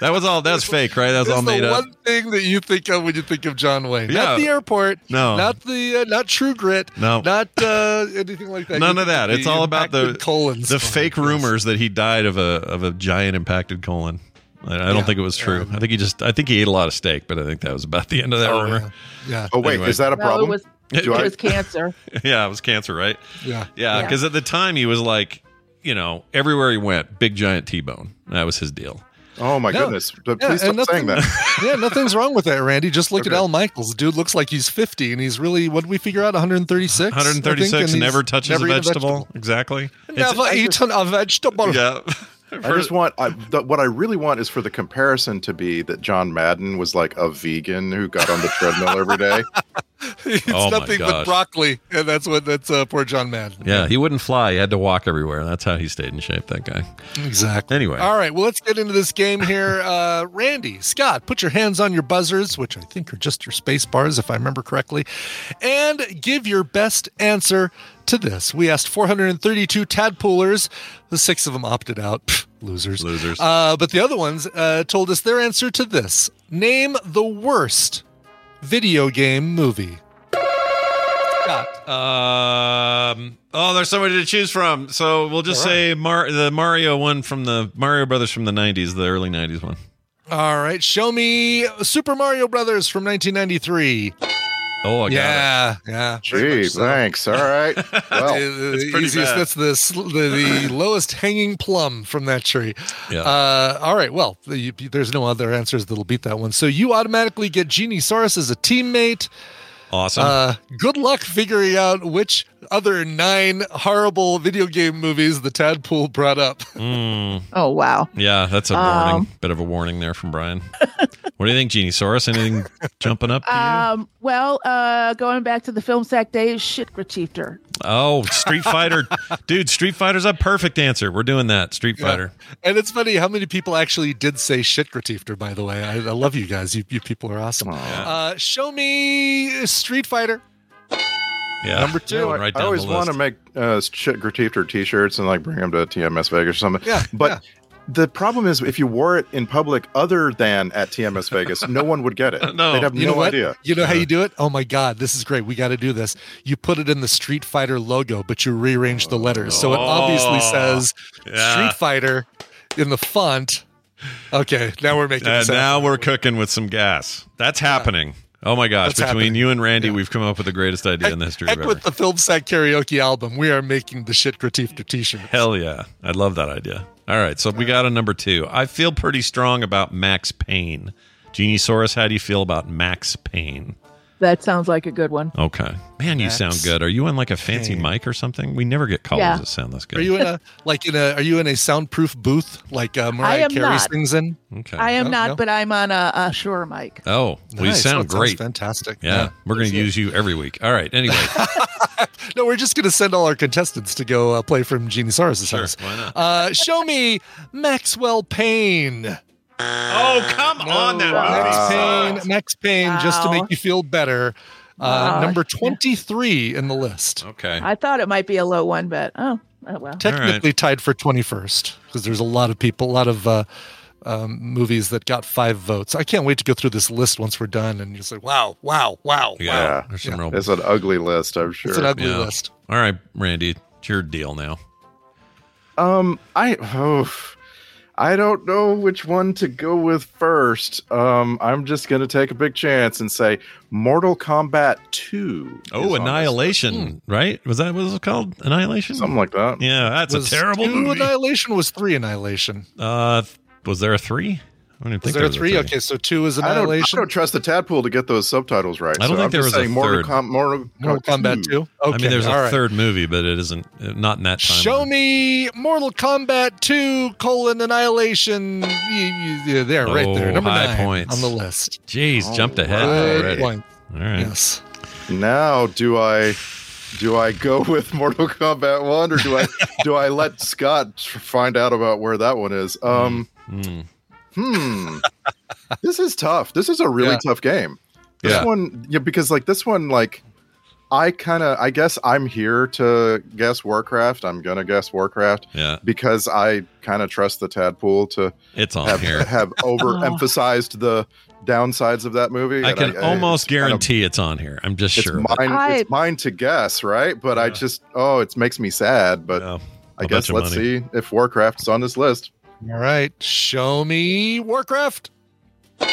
that was all. That's fake, right? That's all made up. One thing that you think of when you think of John Wayne, yeah. Not the airport, no, not the uh, not True Grit, no, not uh, anything like that. None you of that. It's all about the colons, the fake rumors that he died of a of a giant impacted colon. I, I don't yeah, think it was true. Yeah. I think he just. I think he ate a lot of steak, but I think that was about the end of that oh, rumor. Yeah. yeah. Oh wait, anyway. Is that a problem? No, it was, it was cancer. Yeah, it was cancer, right? Yeah, yeah. Because yeah. at the time he was like. You know, everywhere he went, big giant T-bone. That was his deal. Oh, my no, goodness. Please yeah, stop nothing, saying that. Yeah, nothing's wrong with that, Randy. Just look okay. at Al Michaels. Dude looks like he's fifty, and he's really, what did we figure out, one thirty-six? one thirty-six, think, and never touches never a, vegetable. a vegetable. Exactly. Never it's, eaten just, a vegetable. Yeah. I just want, I, the, what I really want is for the comparison to be that John Madden was like a vegan who got on the treadmill every day. It's oh nothing but broccoli, and that's what that's uh, poor John Madden. Yeah, he wouldn't fly; he had to walk everywhere. That's how he stayed in shape. That guy, exactly. Anyway, all right. Well, let's get into this game here. Uh, Randy, Scott, put your hands on your buzzers, which I think are just your space bars, if I remember correctly, and give your best answer to this. We asked four hundred thirty-two Tadpoolers. The six of them opted out. Pfft, losers. Losers. Uh, but the other ones uh, told us their answer to this: name the worst video game movie. Scott. Um, oh, there's somebody to choose from. So we'll just right. say Mar- the Mario one from the Mario Brothers from the nineties, the early nineties one. All right. Show me Super Mario Brothers from nineteen ninety-three. Oh, I yeah, got it. Yeah. Gee, so. Thanks. All right. Well, it's pretty easiest, bad. That's the, the, the lowest hanging plum from that tree. Yeah. Uh, all right. Well, you, there's no other answers that'll beat that one. So you automatically get Genisaurus as a teammate. Awesome. Uh, good luck figuring out which other nine horrible video game movies the Tadpool brought up. Mm. Oh, wow. Yeah, that's a warning. Um, Bit of a warning there from Brian. What do you think, Genisaurus? Anything jumping up to um, you? Well, uh, going back to the film sack days, shit gratiefter. Oh, Street Fighter. Dude, Street Fighter's a perfect answer. We're doing that, Street yeah. Fighter. And it's funny how many people actually did say shit gratiefter, by the way. I, I love you guys. You, you people are awesome. Yeah. Uh, show me... Street Fighter. Yeah. Number two. You know, I, I always want to make uh, shit gratiefter t-shirts and like bring them to T M S Vegas or something. Yeah, but yeah. the problem is if you wore it in public other than at T M S Vegas, no one would get it. No. They'd have you no idea. You know yeah. how you do it? Oh my God, this is great. We got to do this. You put it in the Street Fighter logo, but you rearrange the letters. So it obviously says yeah. Street Fighter in the font. Okay, now we're making uh, sense. Now we're cooking with some gas. That's happening. Yeah. Oh my gosh, What's between happening? you and Randy, yeah. we've come up with the greatest idea heck, in the history of ever. With the Film Sack Karaoke album, we are making the shit gratiefter t-shirts. Hell yeah. I love that idea. All right, so All we right. got a number two. I feel pretty strong about Max Payne. Genisaurus, how do you feel about Max Payne? That sounds like a good one. Okay. Man, you Max sound good. Are you on like a fancy Payne. mic or something? We never get callers yeah. that sound this good. Are you in a like in a are you in a soundproof booth like uh, Mariah Carey not. sings in? Okay. I am no, not, no? but I'm on a, a Shure mic. Oh, well, nice. you sound that great. Fantastic. Yeah, yeah. We're going to use you every week. All right. Anyway. No, we're just going to send all our contestants to go uh, play from Genisaurus' sure, house. Why not? Uh, show me Maxwell Payne. Oh, come no, on. That wow. Max Payne, Max Payne wow. just to make you feel better. Uh, wow. Number twenty-three in the list. Okay. I thought it might be a low one, but oh, oh well. Technically right. tied for twenty-first because there's a lot of people, a lot of uh, um, movies that got five votes. I can't wait to go through this list once we're done and just like, wow, wow, wow, yeah. wow. There's some yeah. real... It's an ugly list, I'm sure. It's an ugly yeah. list. All right, Randy, it's your deal now. Um, I... Oh. I don't know which one to go with first. Um, I'm just going to take a big chance and say Mortal Kombat two. Oh, Annihilation, right? Was that what it was called? Annihilation? Something like that. Yeah, that's was a terrible two movie. Annihilation was three Annihilation. Uh, was there a three? I don't even think there, there was a three. Okay, so two is Annihilation. I don't, I don't trust the Tadpool to get those subtitles right. I don't so think I'm there was a Mortal, third. Com- Mortal, Mortal Kombat two. Okay, I mean, there's a right. third movie, but it isn't not in that time. Show line. me Mortal Kombat two colon Annihilation. Yeah, there, oh, right there, number nine points. On the list. Jeez, All jumped ahead right. already. Point. All right. Yes. Now do I? Do I go with Mortal Kombat one, or do I do I let Scott find out about where that one is? Um, mm. Hmm. This is tough. This is a really yeah. tough game. This yeah. one, yeah, because like this one, like I kind of, I guess I'm here to guess Warcraft. I'm gonna guess Warcraft. Yeah. Because I kind of trust the Tadpool to it's on have, here. have overemphasized the downsides of that movie. I can I, almost I, guarantee kind of, it's on here. I'm just it's sure. Mine, I, it's mine to guess, right? But yeah. I just, oh, it makes me sad. But yeah. I guess let's money. see if Warcraft's on this list. All right. Show me Warcraft. Yeah,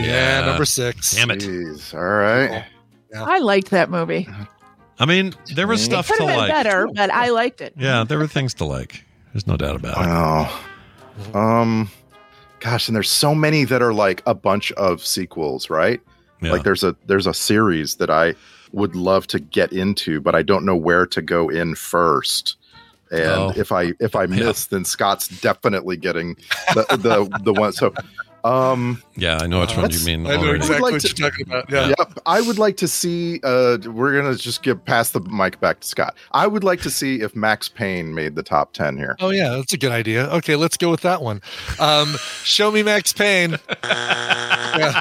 yeah number six. Damn it. Jeez, all right. Yeah. I liked that movie. I mean, there was stuff to like. It could have been better, but I liked it. Yeah, there were things to like. There's no doubt about wow. it. Wow. Um... Gosh, and there's so many that are like a bunch of sequels, right? Yeah. Like there's a there's a series that I would love to get into, but I don't know where to go in first. And oh. if I if I miss, yeah. then Scott's definitely getting the the, the one. So, um, yeah, I know which one you mean. I know exactly like what to, you're talking about. Yeah. Yep, I would like to see. Uh, we're gonna just give pass the mic back to Scott. I would like to see if Max Payne made the top ten here. Oh yeah, that's a good idea. Okay, let's go with that one. Um, show me Max Payne. Yeah.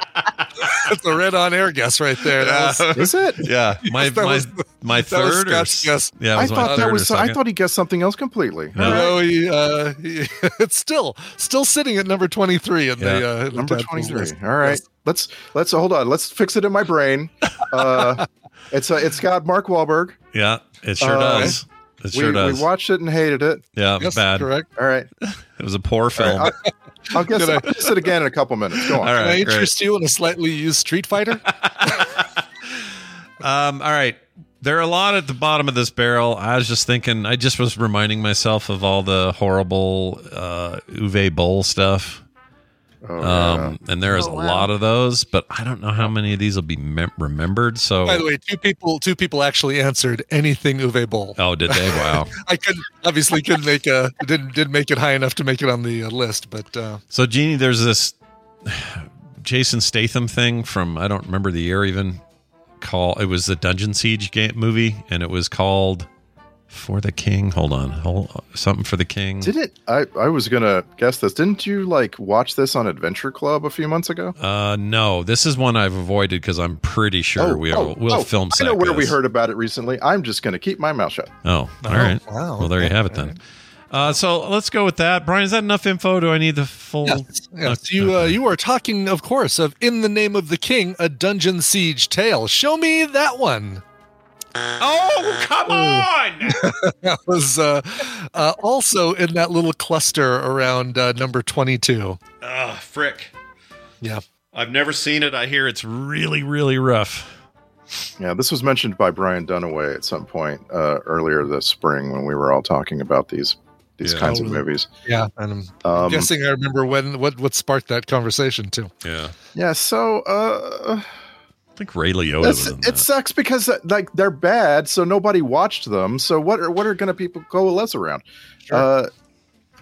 That's a red on air guess right there. Yeah. That was, is it? Yeah. My my was, my third or, guess. Yeah, I thought that was. I thought he guessed something else completely. No, no he, uh, he, it's still still sitting at number twenty-three in yeah. the uh, number twenty-three. All right, yes. let's let's hold on. Let's fix it in my brain. Uh, it's uh, it's got Mark Wahlberg. Yeah, it sure uh, does. It sure we, does. We watched it and hated it. Yeah, yes, bad. Correct. All right. It was a poor film. I'll guess, I, I'll guess it again in a couple minutes. Go on. All right, Can I interest great. you in a slightly used Street Fighter? um, all right. There are a lot at the bottom of this barrel. I was just thinking, I just was reminding myself of all the horrible uh, Uwe Boll stuff. Oh, um, yeah. And there is oh, a wow. lot of those, but I don't know how many of these will be mem- remembered. So, by the way, two people two people actually answered anything Uwe Boll. Oh, did they? Wow! I couldn't obviously couldn't make a didn't didn't make it high enough to make it on the list. But uh, so, Jeannie, there's this Jason Statham thing from I don't remember the year even. Call it was the Dungeon Siege game movie, and it was called For the King. Hold on. Hold, something for the King. Did it? I, I was going to guess this. Didn't you like watch this on Adventure Club a few months ago? Uh, no, this is one I've avoided because I'm pretty sure oh, we oh, will oh, film. I know where this. we heard about it recently. I'm just going to keep my mouth shut. Oh, all oh, right. Wow. Well, there you have it then. Uh, so let's go with that. Brian, is that enough info? Do I need the full? Yes, yes. You, uh, you are talking, of course, of In the Name of the King, a Dungeon Siege Tale. Show me that one. Oh, come on! That was uh, uh, also in that little cluster around uh, number twenty-two. Ah, uh, frick. Yeah. I've never seen it. I hear it's really, really rough. Yeah, this was mentioned by Brian Dunaway at some point uh, earlier this spring when we were all talking about these these yeah. kinds of movies. Yeah, and I'm um, guessing I remember when what, what sparked that conversation, too. Yeah. Yeah, so... Uh, I think Ray Liotta was in that. It sucks because like they're bad, so nobody watched them. So what are what are going to people coalesce around? Sure. Uh,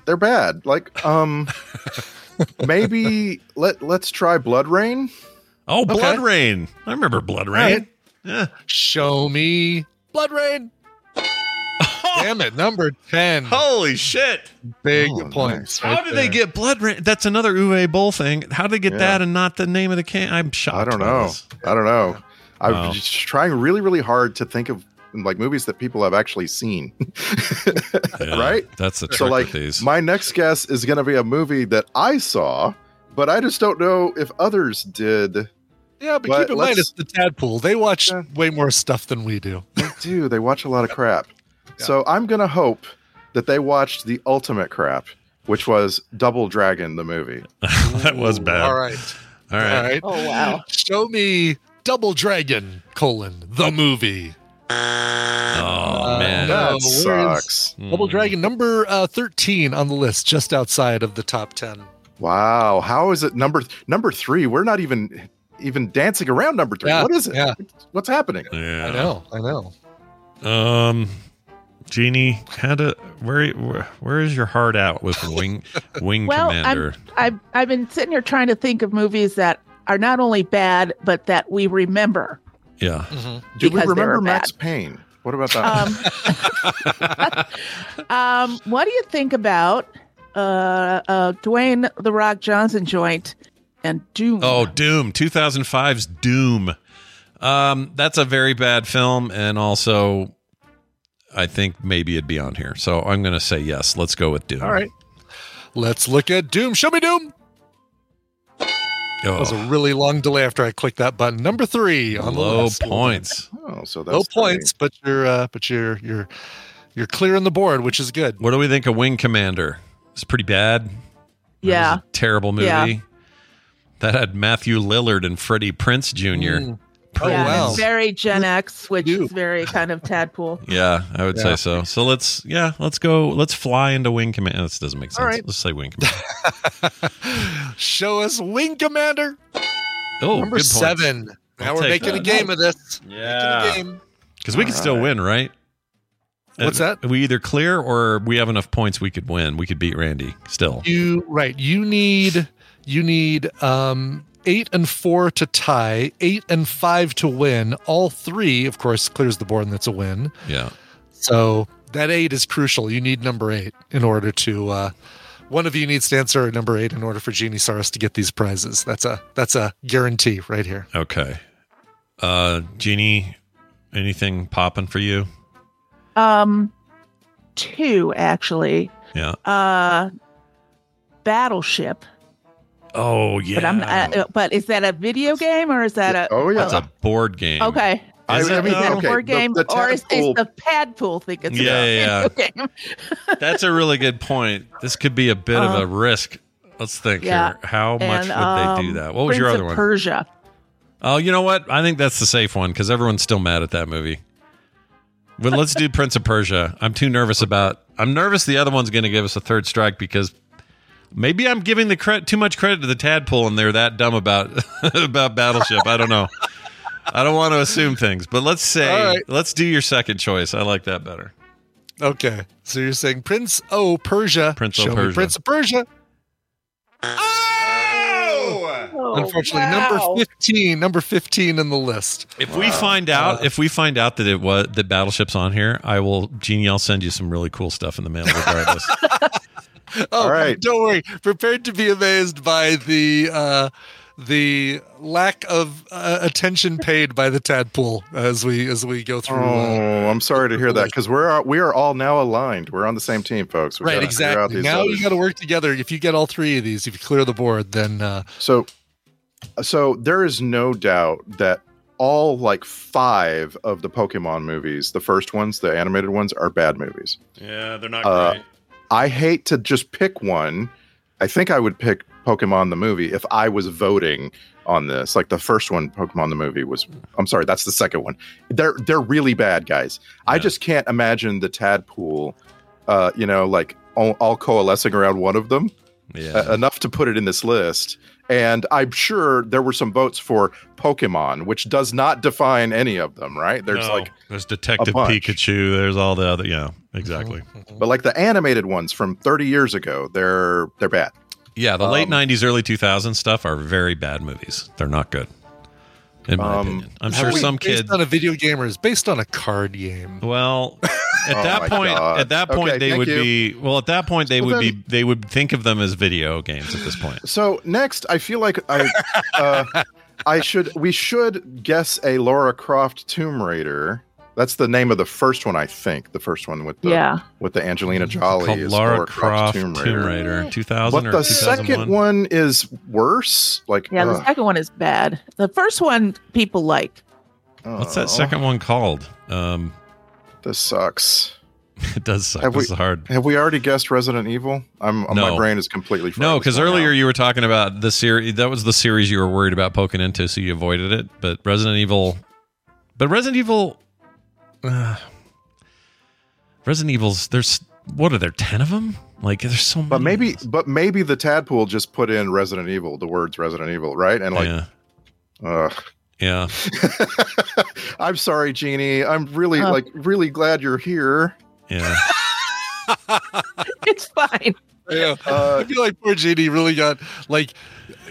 they're bad. Like um, maybe let let's try Blood Rain. Oh, okay. Blood Rain! I remember Blood Rain. Right. Yeah. Show me Blood Rain. Damn it, number ten. Holy shit! Big oh, points. Nice. Right How did there. they get Blood Rain? That's another Uwe Boll thing. How did they get yeah. that and not the name of the can? I'm shocked. I don't know. This. I don't know. Yeah. I'm wow. just trying really, really hard to think of like movies that people have actually seen. yeah, right? That's the trick. So, like, with these. My next guess is going to be a movie that I saw, but I just don't know if others did. Yeah, but, but keep in mind it's the Tadpool. They watch yeah. way more stuff than we do. They do. They watch a lot of crap. Yeah. So I'm going to hope that they watched the ultimate crap, which was Double Dragon, the movie. That was bad. All right. All right. All right. Oh, wow. Show me Double Dragon, colon, the movie. Oh, uh, man. That no, sucks. Mm. Double Dragon, number uh, thirteen on the list, just outside of the top ten. Wow. How is it number number three? We're not even even dancing around number three. Yeah, what is it? Yeah. What's happening? Yeah. I know. I know. Um, Jeannie, how to where where is your heart out with Wing Wing well, Commander? I've I've been sitting here trying to think of movies that are not only bad but that we remember. Yeah. Mm-hmm. Do we remember Max Payne? What about that? Um, um, what do you think about uh, uh, Dwayne The Rock Johnson joint and Doom? Oh, Doom. two thousand five's Doom. Um, that's a very bad film. And also, I think maybe it'd be on here. So I'm going to say yes. Let's go with Doom. All right. Let's look at Doom. Show me Doom. Oh. That was a really long delay after I clicked that button. Number three on the list. Low points. Oh, so that's low points, but you're uh, but you're you're you're clear on the board, which is good. What do we think of Wing Commander? It's pretty bad. Yeah, that was a terrible movie. Yeah. That had Matthew Lillard and Freddie Prince Junior Mm. Oh, yeah, wow. It's very Gen X, which is very kind of Tadpool. Yeah, I would yeah. say so. So let's, yeah, let's go. Let's fly into Wing Commander. This doesn't make sense. All right. Let's say Wing Commander. Show us Wing Commander. Oh, number seven. Points. Now I'll we're making that. a game of this. Yeah. Because we All can right. still win, right? What's that? We either clear or we have enough points we could win. We could beat Randy still. You Right. You need, you need, um, eight and four to tie, eight and five to win. All three, of course, clears the board and that's a win. Yeah. So that eight is crucial. You need number eight in order to, uh, one of you needs to answer number eight in order for Genisaurus to get these prizes. That's a, that's a guarantee right here. Okay. Uh, Genie, anything popping for you? Um, two actually. Yeah. Uh, Battleship. Oh yeah, but, I'm, I, but is that a video game or is that a? Oh yeah, it's a board game. Okay, is, I, I mean, is that okay. a board game the, the or is, is the Tadpool thing? It's yeah, a yeah. video game. That's a really good point. This could be a bit um, of a risk. Let's think yeah. here. How and, much would um, they do that? What was Prince your other one? Persia. Oh, you know what? I think that's the safe one because everyone's still mad at that movie. But let's do Prince of Persia. I'm too nervous about. I'm nervous the other one's going to give us a third strike because. Maybe I'm giving the cre- too much credit to the Tadpool and they're that dumb about about Battleship. I don't know. I don't want to assume things, but let's say, right. let's do your second choice. I like that better. Okay. So you're saying Prince O Persia. Prince O Show Persia. Prince of Persia. Oh! oh Unfortunately, wow. number fifteen, number fifteen in the list. If wow. we find out, uh, if we find out that it was that Battleship's on here, I will, Jeannie, I'll send you some really cool stuff in the mail regardless. Oh, all right. Don't worry. Prepared to be amazed by the uh, the lack of uh, attention paid by the Tadpool as we as we go through. Oh, uh, I'm sorry to hear that because we're we are all now aligned. We're on the same team, folks. We right, exactly. Now others. You got to work together. If you get all three of these, if you clear the board, then uh, so so there is no doubt that all like five of the Pokemon movies, the first ones, the animated ones, are bad movies. Yeah, they're not uh, great. I hate to just pick one. I think I would pick Pokemon the movie if I was voting on this. Like the first one, Pokemon the movie was. I'm sorry, that's the second one. They're they're really bad, guys. Yeah. I just can't imagine the Tadpool, uh, you know, like all, all coalescing around one of them. Yeah. Uh, enough to put it in this list. And I'm sure there were some votes for Pokemon, which does not define any of them, right? There's no, like there's Detective Pikachu. There's all the other, yeah, exactly. But like the animated ones from thirty years ago, they're they're bad. Yeah, the um, late nineties, early two thousands stuff are very bad movies. They're not good, in my um, opinion. I'm sure some kids based on a video game or is based on a card game. Well, at oh that point, God. at that point okay, they would you. be well. At that point they so would then, be they would think of them as video games at this point. So next, I feel like I uh, I should we should guess a Lara Croft Tomb Raider. That's the name of the first one, I think. The first one with the yeah. with the Angelina Jolie is Lara, Lara Croft, Croft Tomb Raider. Tomb Raider two thousand but the second one is worse. Like yeah, ugh. the second one is bad. The first one people like. Oh. What's that second one called? Um, this sucks. It does suck. Have we, this is hard. Have we already guessed Resident Evil? I'm no. My brain is completely fried. No, because earlier out. you were talking about the series. That was the series you were worried about poking into, so you avoided it. But Resident Evil. But Resident Evil. Uh, Resident Evil's there's what are there, ten of them? Like, there's so many. But maybe, but maybe the Tadpool just put in Resident Evil, the words Resident Evil, right? And like, yeah. Uh, yeah. I'm sorry, Jeannie. I'm really um, like really glad you're here. Yeah. It's fine. Yeah, uh, I feel like poor Jeannie really got like,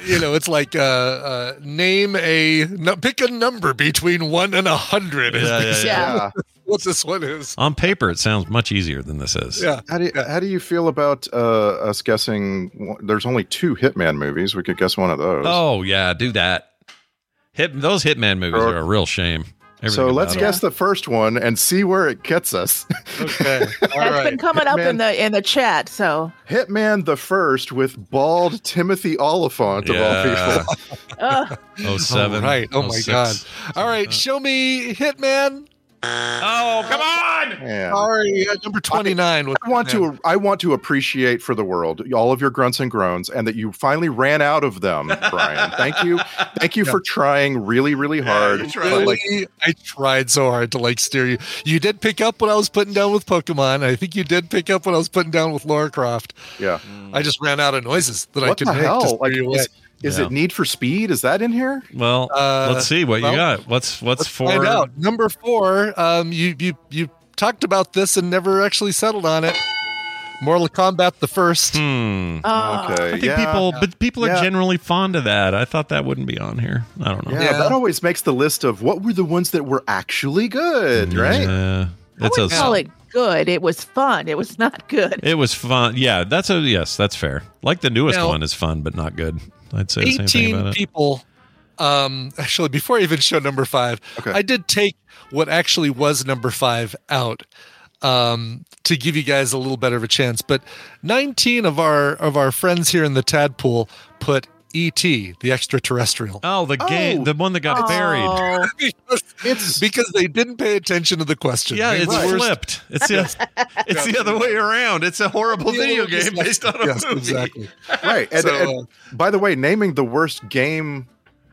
you know, it's like uh, uh, name a no, pick a number between one and a hundred. Yeah, yeah, yeah. yeah. What's this one is? On paper, it sounds much easier than this is. Yeah. How do you, how do you feel about uh, us guessing? There's only two Hitman movies. We could guess one of those. Oh yeah, do that. Hit those Hitman movies or, are a real shame. Everything so let's guess it. the first one and see where it gets us. Okay. All That's right. been coming Hitman, up in the in the chat. So Hitman the First with bald Timothy Oliphant yeah. of all people. uh. Oh seven. All right. Oh my God. All right. Show me Hitman. Oh come on! Man. Sorry, number twenty-nine. I want to. I want to appreciate for the world all of your grunts and groans, and that you finally ran out of them, Brian. Thank you, thank you yeah. for trying really, really hard. Yeah, tried, like, I tried so hard to like steer you. You did pick up what I was putting down with Pokemon. I think you did pick up what I was putting down with Lara Croft. Yeah, I just ran out of noises that what I could the make. Hell? Like, is, is yeah. it Need for Speed? Is that in here? Well, uh, let's see what well, you got. What's what's let's four? Find out. Number four. Um, you you you talked about this and never actually settled on it. Mortal Kombat the first. Hmm. Oh. Okay. I think yeah. people, but people are yeah. generally fond of that. I thought that wouldn't be on here. I don't know. Yeah, yeah. That always makes the list of what were the ones that were actually good, right? Yeah. That's I would a, call it good. It was fun. It was not good. It was fun. Yeah, that's a yes. That's fair. Like the newest now, one is fun, but not good. I'd say the same thing about it. People. Um, actually, before I even show number five, okay. I did take what actually was number five out um, to give you guys a little better of a chance. But nineteen of our of our friends here in the Tadpool put E T, the extraterrestrial. Oh, the game, oh. the one that got oh. buried. because, it's because they didn't pay attention to the question. Yeah, they it's right. flipped. It's the, it's yeah. the other way around. It's a horrible yeah, video game like, based on a yes, movie. Exactly. Right. And, so, and, uh, by the way, naming the worst game,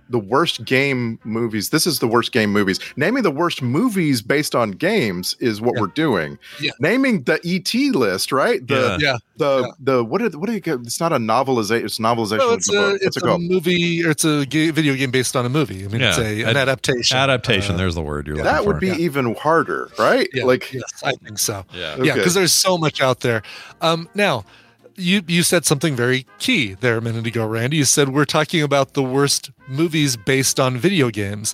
the worst game movies. This is the worst game movies. Naming the worst movies based on games is what yeah. we're doing. Yeah. Naming the E T list, right? The yeah. the yeah. the what are what do you get? It's not a novelization. It's novelization. No, it's a, it's a, a movie. Or it's a g- video game based on a movie. I mean, yeah. it's a, an adaptation. Adaptation. Uh, there's the word you're yeah, looking for. That would be yeah. even harder, right? Yeah. Like, yes, I think so. Yeah, yeah, because okay. there's so much out there. Um, now. You you said something very key there a minute ago, Randy. You said we're talking about the worst movies based on video games,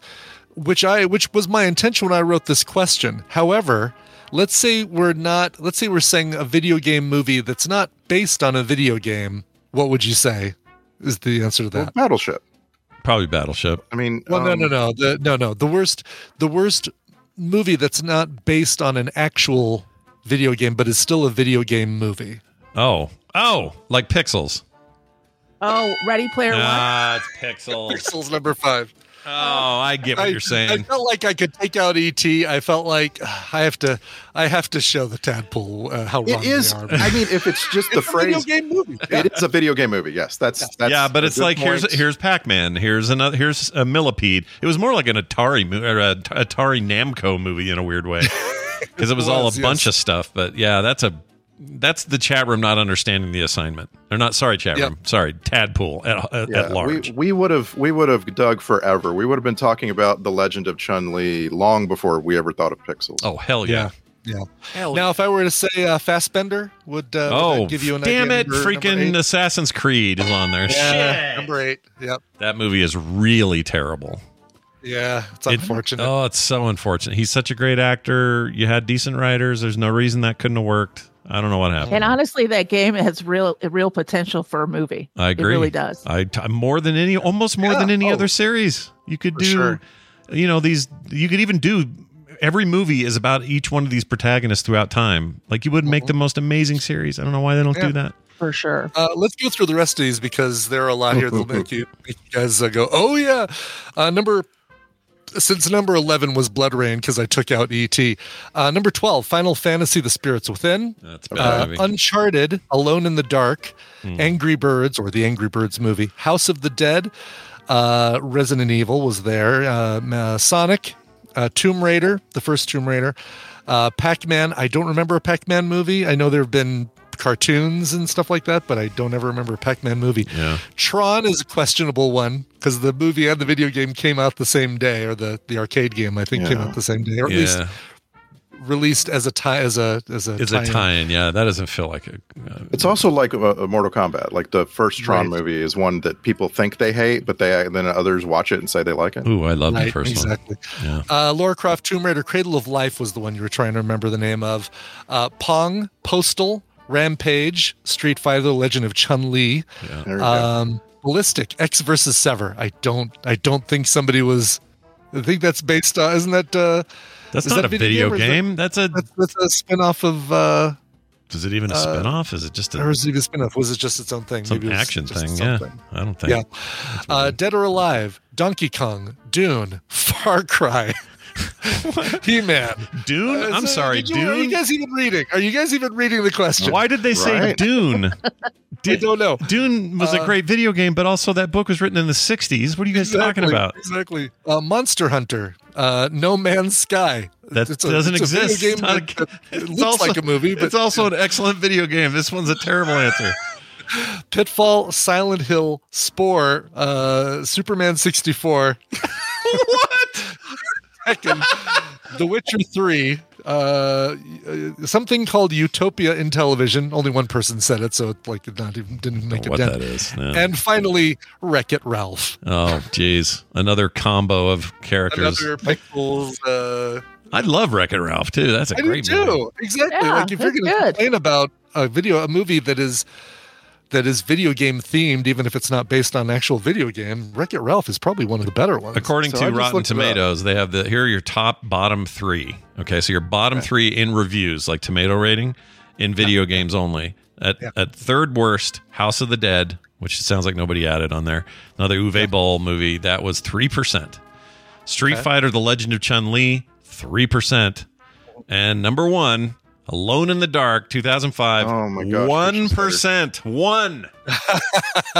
which I which was my intention when I wrote this question. However, let's say we're not let's say we're saying a video game movie that's not based on a video game. What would you say is the answer to that? Well, Battleship, probably Battleship. I mean, well, um, no, no, no, the, no, no. The worst the worst movie that's not based on an actual video game, but is still a video game movie. Oh. Oh, like Pixels. Oh, Ready Player uh, One. Ah, it's Pixels. Pixels number five. Oh, I get what I, you're saying. I felt like I could take out E T. I felt like uh, I have to. I have to show the Tadpool uh, how wrong it is. They are. I mean, if it's just the it's phrase, a video game movie. It is a video game movie. Yes, that's yeah. that's yeah but it's like point. here's here's Pac-Man. Here's another. Here's a Millipede. It was more like an Atari movie, or a Atari Namco movie in a weird way, because it, it was all a yes. bunch of stuff. But yeah, that's a. That's the chat room not understanding the assignment. They're not sorry, chat room. Yep. Sorry, Tadpool at, at, yeah, at large. We would have we would have dug forever. We would have been talking about the Legend of Chun-Li long before we ever thought of Pixels. Oh hell yeah, yeah. yeah. Hell now, yeah. if I were to say uh, Fassbender, would uh, oh would give you an damn idea? It number, freaking number Assassin's Creed is on there. Yeah, shit. Number eight. Yep, that movie is really terrible. Yeah, it's unfortunate. It, oh, it's so unfortunate. He's such a great actor. You had decent writers. There's no reason that couldn't have worked. I don't know what happened. And honestly, that game has real real potential for a movie. I agree. It really does. I t- more than any, almost more yeah. than any oh. other series. You could for do, sure. you know, these. You could even do every movie is about each one of these protagonists throughout time. Like you would mm-hmm. make the most amazing series. I don't know why they don't yeah. do that. For sure. Uh, let's go through the rest of these because there are a lot here that'll make you, make you guys uh, go, oh yeah, uh, number. Since number eleven was Blood Rain, because I took out E T. Uh, number twelve, Final Fantasy, The Spirits Within. That's a bad uh, movie. Uncharted, Alone in the Dark, mm. Angry Birds, or the Angry Birds movie, House of the Dead, uh, Resident Evil was there, uh, uh, Sonic, uh, Tomb Raider, the first Tomb Raider, Uh, Pac-Man, I don't remember a Pac-Man movie. I know there have been cartoons and stuff like that, but I don't ever remember a Pac-Man movie. Yeah. Tron is a questionable one because the movie and the video game came out the same day, or the, the arcade game, I think, yeah. came out the same day, or at yeah. least released as a tie, as a as a as tie-in. a tie-in. Yeah, that doesn't feel like it. Uh, it's also like a, a Mortal Kombat. Like the first Tron right. movie is one that people think they hate, but they then others watch it and say they like it. Ooh, I love right, the first exactly. one. Exactly. Yeah. Uh, Lara Croft Tomb Raider: Cradle of Life was the one you were trying to remember the name of. Uh, Pong, Postal, Rampage, Street Fighter: The Legend of Chun-Li, yeah. um, Ballistic, X versus Sever. I don't. I don't think somebody was. I think that's based on. Isn't that? Uh, That's is not that a video, video game. game? That's a that's, that's a spinoff of. Uh, is it even a spinoff? Is it just a? Or is it even a spinoff? Was it just its own thing? Some Maybe action thing. Something. Yeah, I don't think. Yeah, uh, Dead or Alive, Donkey Kong, Dune, Far Cry, He-Man, Dune. Uh, I'm so, sorry, you, Dune. Are you guys even reading? Are you guys even reading the question? Why did they say right? Dune? Dune? I don't know. Dune was uh, a great video game, but also that book was written in the sixties. What are you guys exactly, talking about? Exactly. Uh, Monster Hunter. Uh, No Man's Sky. That it's a, doesn't it's exist. A video game that, that it looks also, like a movie, but it's also an excellent video game. This one's a terrible answer. Pitfall, Silent Hill, Spore, uh, Superman sixty-four. What? The Witcher three. Uh, something called Utopia in television. Only one person said it, so it like not even didn't make it down. No. And finally, Wreck-It Ralph. Oh, geez, another combo of characters. Another Michaels. Uh, I love Wreck-It Ralph too. That's a I great do too. movie. Exactly. Yeah, like if you're going to complain about a video, a movie that is that is video game themed, even if it's not based on an actual video game, Wreck-It Ralph is probably one of the better ones. According so to I Rotten Tomatoes, they have the here are your top bottom three. Okay, so your bottom right. three in reviews, like tomato rating, in video yeah. games only. At, yeah. at third worst, House of the Dead, which sounds like nobody added on there. Another Uwe yeah. Boll movie, that was three percent. Street okay. Fighter, The Legend of Chun-Li, three percent. And number one, Alone in the Dark, two thousand five. Oh my gosh, one percent. One.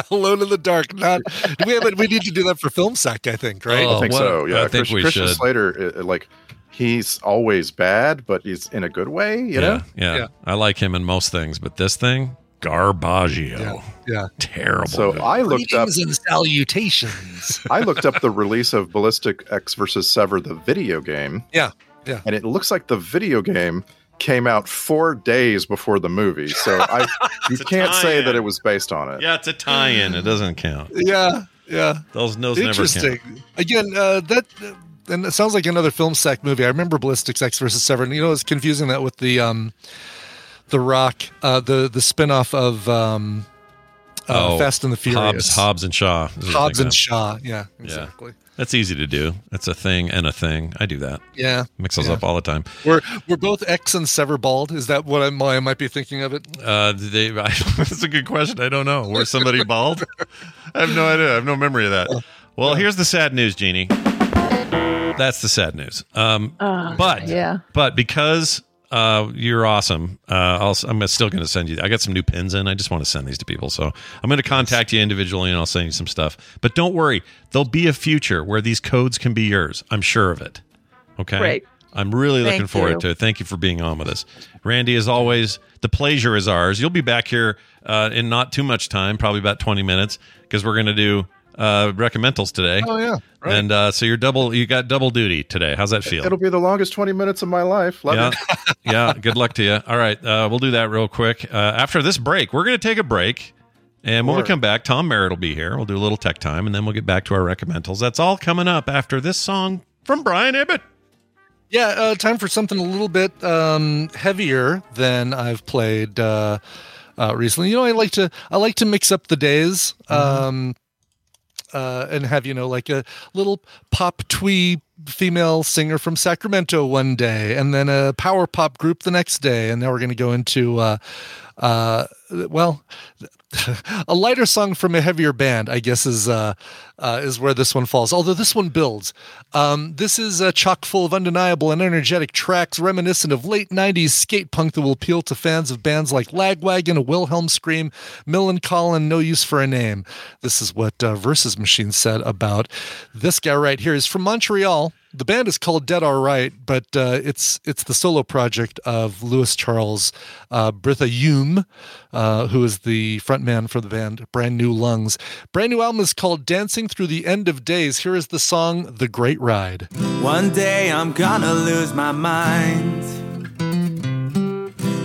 Alone in the Dark. Not. Do we have a, we need to do that for Film Sack, I think, right? Oh, I think what, so. Yeah, I think Christian, we Christian should. Slater, like. He's always bad, but he's in a good way, you yeah, know? Yeah. yeah. I like him in most things, but this thing, Garbaggio. Yeah. yeah. Terrible. So movie. I looked Greetings up and salutations. I looked up the release of Ballistic X versus Sever, the video game. Yeah. Yeah. And it looks like the video game came out four days before the movie. So I you can't say that it was based on it. Yeah, it's a tie-in. It doesn't count. Yeah. Yeah. Those no's never count. Interesting. Again, uh, that uh, and it sounds like another Film Sack movie. I remember Ballistic X versus Sever. You know, it's confusing that with the um, the Rock, uh, the the spinoff of um, uh, oh, Fast and the Furious, Hobbs, Hobbs and Shaw, Hobbs and Shaw. Yeah, exactly. Yeah. That's easy to do. That's a thing and a thing. I do that. Yeah, mix those yeah. up all the time. We're we're both X and Sever bald. Is that what I'm, I might be thinking of it? Uh, they, I, that's a good question. I don't know. Were somebody bald? I have no idea. I have no memory of that. Well, here's the sad news, Jeannie. That's the sad news. Um, oh, but yeah. but because uh, you're awesome, uh, I'll, I'm still going to send you. I got some new pins in. I just want to send these to people. So I'm going to contact you individually and I'll send you some stuff. But don't worry. There'll be a future where these codes can be yours. I'm sure of it. Okay? Great. I'm really Thank looking forward you. to it. Thank you for being on with us. Randy, as always, the pleasure is ours. You'll be back here uh, in not too much time, probably about twenty minutes, because we're going to do uh recommendals today. Oh yeah, right. And uh so you're double you got double duty today. How's that feel? It'll be the longest twenty minutes of my life. Love yeah. it. Yeah, good luck to you. All right, uh we'll do that real quick. Uh after this break, we're going to take a break, and when we come back, Tom Merritt will be here. We'll do a little tech time, and then we'll get back to our recommendals. That's all coming up after this song from Brian Abbott. Yeah, uh time for something a little bit um heavier than I've played uh uh recently. You know, I like to I like to mix up the days. Mm-hmm. Um Uh, and have, you know, like a little pop twee female singer from Sacramento one day, and then a power pop group the next day. And now we're going to go into, uh, uh, well, a lighter song from a heavier band, I guess, is uh, uh, is where this one falls. Although this one builds. Um, this is a chock full of undeniable and energetic tracks reminiscent of late nineties skate punk that will appeal to fans of bands like Lagwagon, A Wilhelm Scream, Millencolin, No Use for a Name. This is what uh, Versus Machine said about this guy right here. He's from Montreal. The band is called Dead All Right, but uh, it's it's the solo project of Lewis Charles uh, Britha Hume, uh, who is the frontman for the band Brand New Lungs. Brand New album is called Dancing Through the End of Days. Here is the song The Great Ride. One day I'm gonna lose my mind.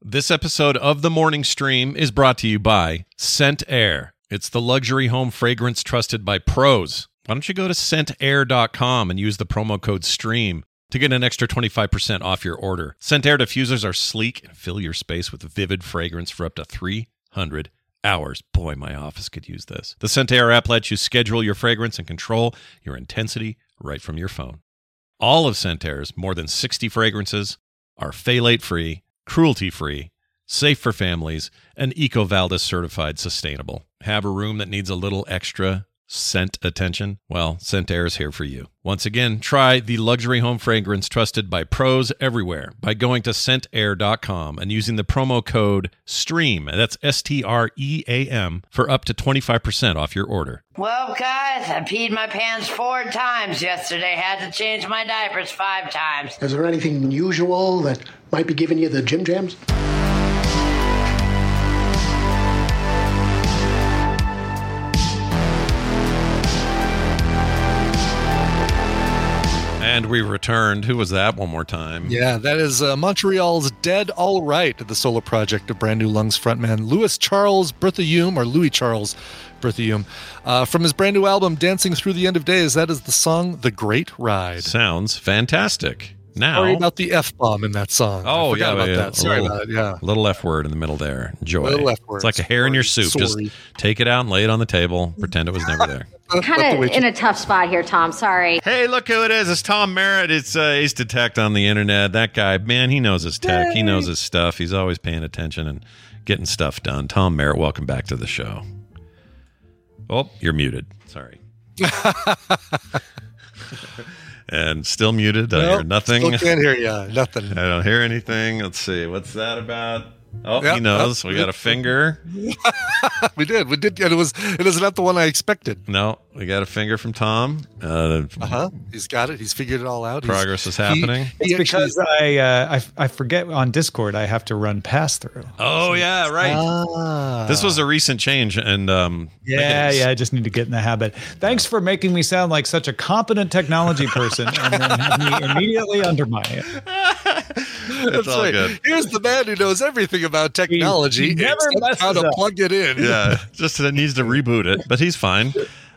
This episode of The Morning Stream is brought to you by Scent Air. It's the luxury home fragrance trusted by pros. Why don't you go to scent air dot com and use the promo code STREAM to get an extra twenty-five percent off your order. Scent Air diffusers are sleek and fill your space with vivid fragrance for up to three hundred hours. Boy, my office could use this. The Scent Air app lets you schedule your fragrance and control your intensity right from your phone. All of Scent Air's more than sixty fragrances are phthalate-free, cruelty-free, safe for families, and EcoVadis certified sustainable. Have a room that needs a little extra scent attention? Well, Scent Air is here for you. Once again, try the luxury home fragrance trusted by pros everywhere by going to scent air dot com and using the promo code STREAM, that's S T R E A M, for up to twenty-five percent off your order. Well, guys, I peed my pants four times yesterday. Had to change my diapers five times. Is there anything unusual that might be giving you the Jim Jams? And we returned. Who was that one more time? Yeah, that is uh, Montreal's Dead All Right, the solo project of Brand New Lungs frontman Louis Charles Berthiaume, or Louis Charles Berthiaume, uh, from his brand new album Dancing Through the End of Days. That is the song The Great Ride. Sounds fantastic. Now, sorry about the F-bomb in that song. Oh, I forgot yeah, about yeah. that. Sorry little, about it, yeah. Little F-word in the middle there. Enjoy. Little F-word. It's like a hair sorry. in your soup. Sorry. Just take it out and lay it on the table. Pretend it was never there. Kind of in a tough spot here, Tom. Sorry. Hey, look who it is. It's Tom Merritt. It's uh, Ace Detect on the internet. That guy, man, he knows his tech. Yay. He knows his stuff. He's always paying attention and getting stuff done. Tom Merritt, welcome back to the show. Oh, you're muted. Sorry. And still muted. I nope, hear nothing. Still can't hear you. Nothing. I don't hear anything. Let's see. What's that about? Oh, yep, he knows. Yep. We got a finger. we did. We did. And it was. It was not the one I expected. No, we got a finger from Tom. Uh huh. He's got it. He's figured it all out. Progress He's, is happening. He, it's because I, uh, I I forget on Discord I have to run pass through. Oh so yeah, right. Ah. This was a recent change, and um, yeah, I yeah. I just need to get in the habit. Thanks for making me sound like such a competent technology person, and then have me immediately undermine it. That's That's all right. good. Here's the man who knows everything about technology. He never messes how to up. plug it in. Yeah, just that needs to reboot it, but he's fine.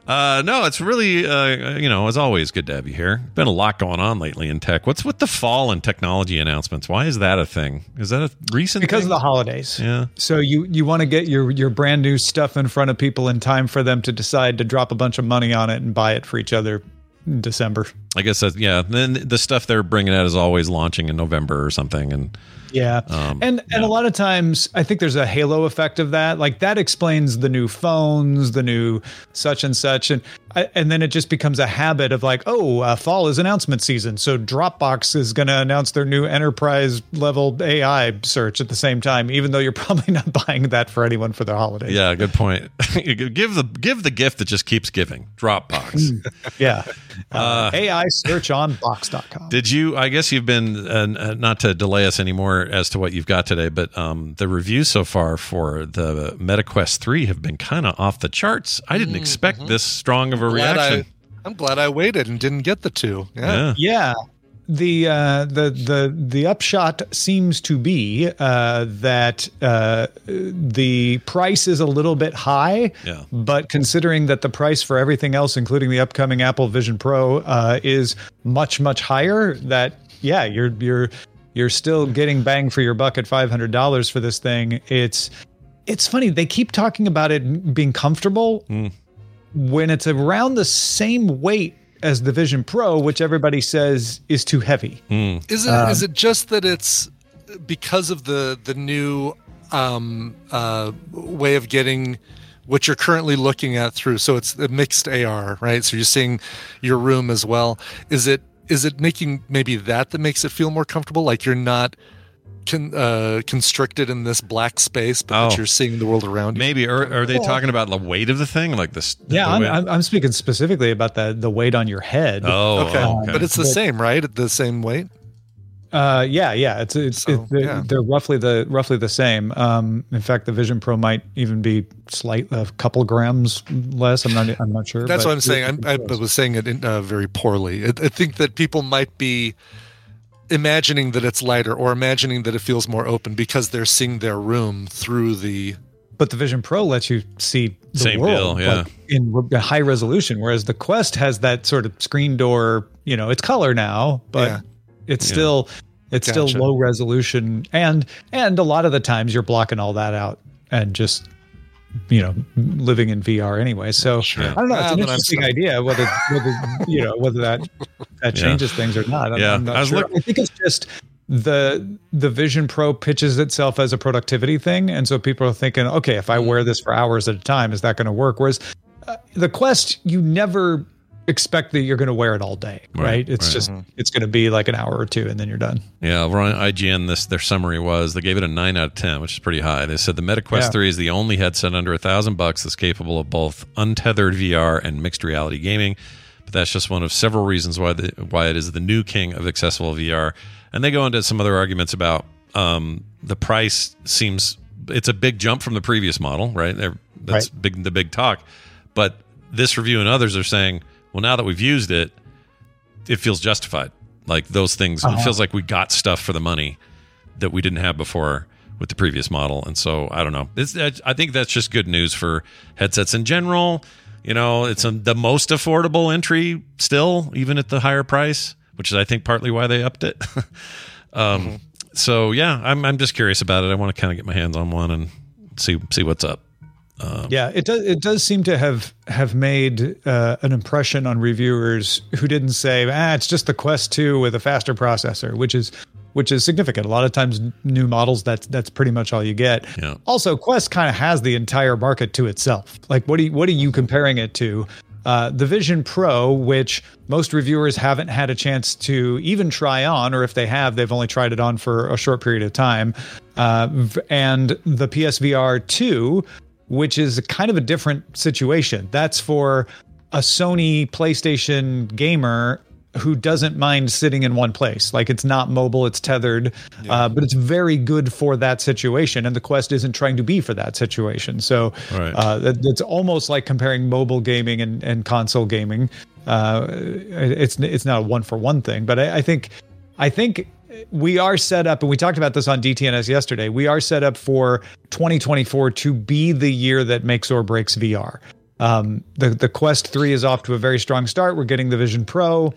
Uh, no, it's really, uh, you know, as always, good to have you here. Been a lot going on lately in tech. What's with the fall and technology announcements? Why is that a thing? Is that a recent because thing? Because of the holidays. Yeah. So you, you want to get your, your brand new stuff in front of people in time for them to decide to drop a bunch of money on it and buy it for each other. December, I guess. That's, yeah. Then the stuff they're bringing out is always launching in November or something, and yeah, um, and and yeah. a lot of times I think there's a halo effect of that. Like that explains the new phones, the new such and such, and and then it just becomes a habit of like, oh, uh, fall is announcement season, so Dropbox is going to announce their new enterprise level A I search at the same time, even though you're probably not buying that for anyone for their holidays. Yeah, good point. give the give the gift that just keeps giving. Dropbox. yeah. Uh, A I search on box dot com. Did you, I guess you've been, uh, not to delay us anymore as to what you've got today, but um, the reviews so far for the MetaQuest three have been kind of off the charts. I didn't expect mm-hmm. this strong of a I'm reaction. I, I'm glad I waited and didn't get the two. Yeah. Yeah. yeah. The, uh, the the the upshot seems to be uh, that uh, the price is a little bit high, yeah. but considering that the price for everything else, including the upcoming Apple Vision Pro, uh, is much much higher, that yeah, you're you're you're still getting bang for your buck at five hundred dollars for this thing. It's it's funny, they keep talking about it being comfortable mm. when it's around the same weight as the Vision Pro, which everybody says is too heavy. Mm. Is it? Um, is it just that it's because of the the new um, uh, way of getting what you're currently looking at through? So it's a mixed A R, right? So you're seeing your room as well. Is it? is it making maybe that that makes it feel more comfortable? Like you're not con, uh, constricted in this black space, but oh, that you're seeing the world around you? Maybe. Or are they talking about the weight of the thing? Like this? Yeah, I'm, I'm, I'm speaking specifically about the, the weight on your head. Oh, okay. Um, but it's the but, same, right? The same weight? Uh, yeah, yeah. It's it's, so, it's yeah. they're roughly the roughly the same. Um, in fact, the Vision Pro might even be slight a couple grams less. I'm not I'm not sure. That's what I'm saying. I'm, I was saying it in, uh, very poorly. I, I think that people might be imagining that it's lighter or imagining that it feels more open because they're seeing their room through the. But the Vision Pro lets you see the same world deal, yeah. like in re- high resolution, whereas the Quest has that sort of screen door. You know, it's color now, but. Yeah. It's yeah. still, it's gotcha. still low resolution, and and a lot of the times you're blocking all that out and just, you know, living in V R anyway. So sure. I don't know. It's ah, an interesting idea whether whether you know whether that that yeah. changes things or not. I'm, yeah, I'm not I, was sure. looking- I think it's just the the Vision Pro pitches itself as a productivity thing, and so people are thinking, okay, if I wear this for hours at a time, is that going to work? Whereas uh, the Quest, you never. expect that you're going to wear it all day, right? right? It's right. just, it's going to be like an hour or two and then you're done. Yeah. Over on I G N, this, their summary was they gave it a nine out of ten, which is pretty high. They said the Meta Quest yeah. three is the only headset under a thousand bucks that's capable of both untethered V R and mixed reality gaming. But that's just one of several reasons why the, why it is the new king of accessible V R. And they go into some other arguments about um, the price seems, it's a big jump from the previous model, right? They're, that's right. big, the big talk. But this review and others are saying, well, now that we've used it, it feels justified. Like those things, uh-huh. it feels like we got stuff for the money that we didn't have before with the previous model. And so, I don't know. It's, I think that's just good news for headsets in general. You know, it's a, the most affordable entry still, even at the higher price, which is, I think, partly why they upped it. um, mm-hmm. So, yeah, I'm I'm just curious about it. I want to kind of get my hands on one and see see what's up. Um, yeah, it does. It does seem to have have made uh, an impression on reviewers who didn't say, "Ah, it's just the Quest two with a faster processor," which is which is significant. A lot of times, new models that's that's pretty much all you get. Yeah. Also, Quest kind of has the entire market to itself. Like, what do you, what are you comparing it to? Uh, the Vision Pro, which most reviewers haven't had a chance to even try on, or if they have, they've only tried it on for a short period of time, uh, and the P S V R two. Which is kind of a different situation. That's for a Sony PlayStation gamer who doesn't mind sitting in one place. Like, it's not mobile, it's tethered, yeah. uh, but it's very good for that situation. And the Quest isn't trying to be for that situation. So right. uh, that, it's almost like comparing mobile gaming and, and console gaming. Uh, it's it's not a one-for-one thing, but I, I think I think... we are set up, and we talked about this on D T N S yesterday, we are set up for twenty twenty-four to be the year that makes or breaks V R. Um, the, the Quest three is off to a very strong start. We're getting the Vision Pro,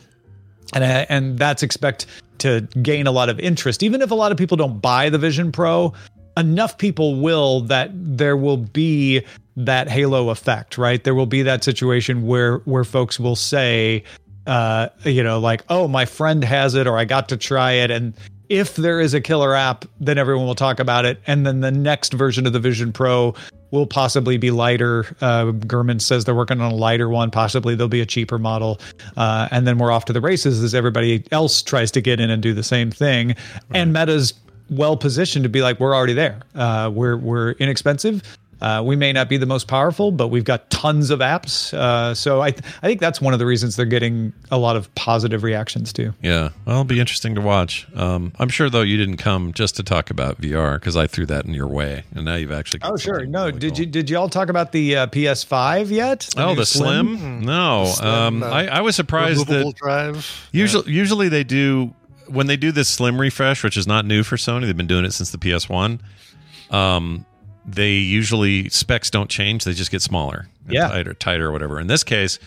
and, and that's expect to gain a lot of interest. Even if a lot of people don't buy the Vision Pro, enough people will that there will be that halo effect, right? There will be that situation where where folks will say, Uh, you know, like, oh, my friend has it, or I got to try it. And if there is a killer app, then everyone will talk about it. And then the next version of the Vision Pro will possibly be lighter. Uh, German says they're working on a lighter one. Possibly there'll be a cheaper model. Uh, and then we're off to the races as everybody else tries to get in and do the same thing. Right. And Meta's well positioned to be like, we're already there. Uh, we're, we're inexpensive. Uh, we may not be the most powerful, but we've got tons of apps. Uh, so I th- I think that's one of the reasons they're getting a lot of positive reactions too. Yeah, well, it'll be interesting to watch. Um, I'm sure, though, you didn't come just to talk about V R because I threw that in your way, and now you've actually got oh sure no really did cool. you did you all talk about the uh, P S five yet? The oh, the Slim? Slim? No, the Slim, um, uh, I, I was surprised that drive. Usually yeah. usually they do when they do this Slim refresh, which is not new for Sony. They've been doing it since the P S one. Um, They usually specs don't change; they just get smaller, yeah, tighter, tighter, or whatever. In this case,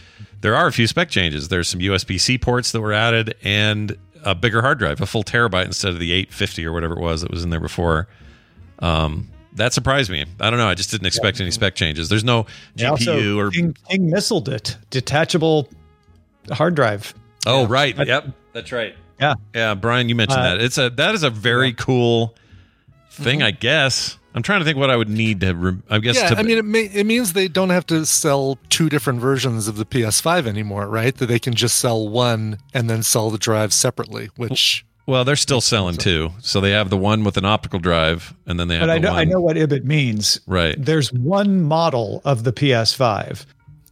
there are a few spec changes. There's some U S B C ports that were added, and a bigger hard drive, a full terabyte instead of the eight fifty or whatever it was that was in there before. Um, that surprised me. I don't know. I just didn't expect yeah. any spec changes. There's no they G P U also, or King, King missiled it. Detachable hard drive. Oh yeah. right, I, yep, that's right. Yeah, yeah. Brian, you mentioned uh, that. It's a that is a very yeah. cool. thing, mm-hmm. I guess. I'm trying to think what I would need to. Re- I guess. Yeah, to, I mean, it, may, it means they don't have to sell two different versions of the P S five anymore, right? That they can just sell one and then sell the drive separately. Which, well, they're still selling so. two, so they have the one with an optical drive, and then they. Have but the I know, one. I know what I B B T means, right? There's one model of the P S five,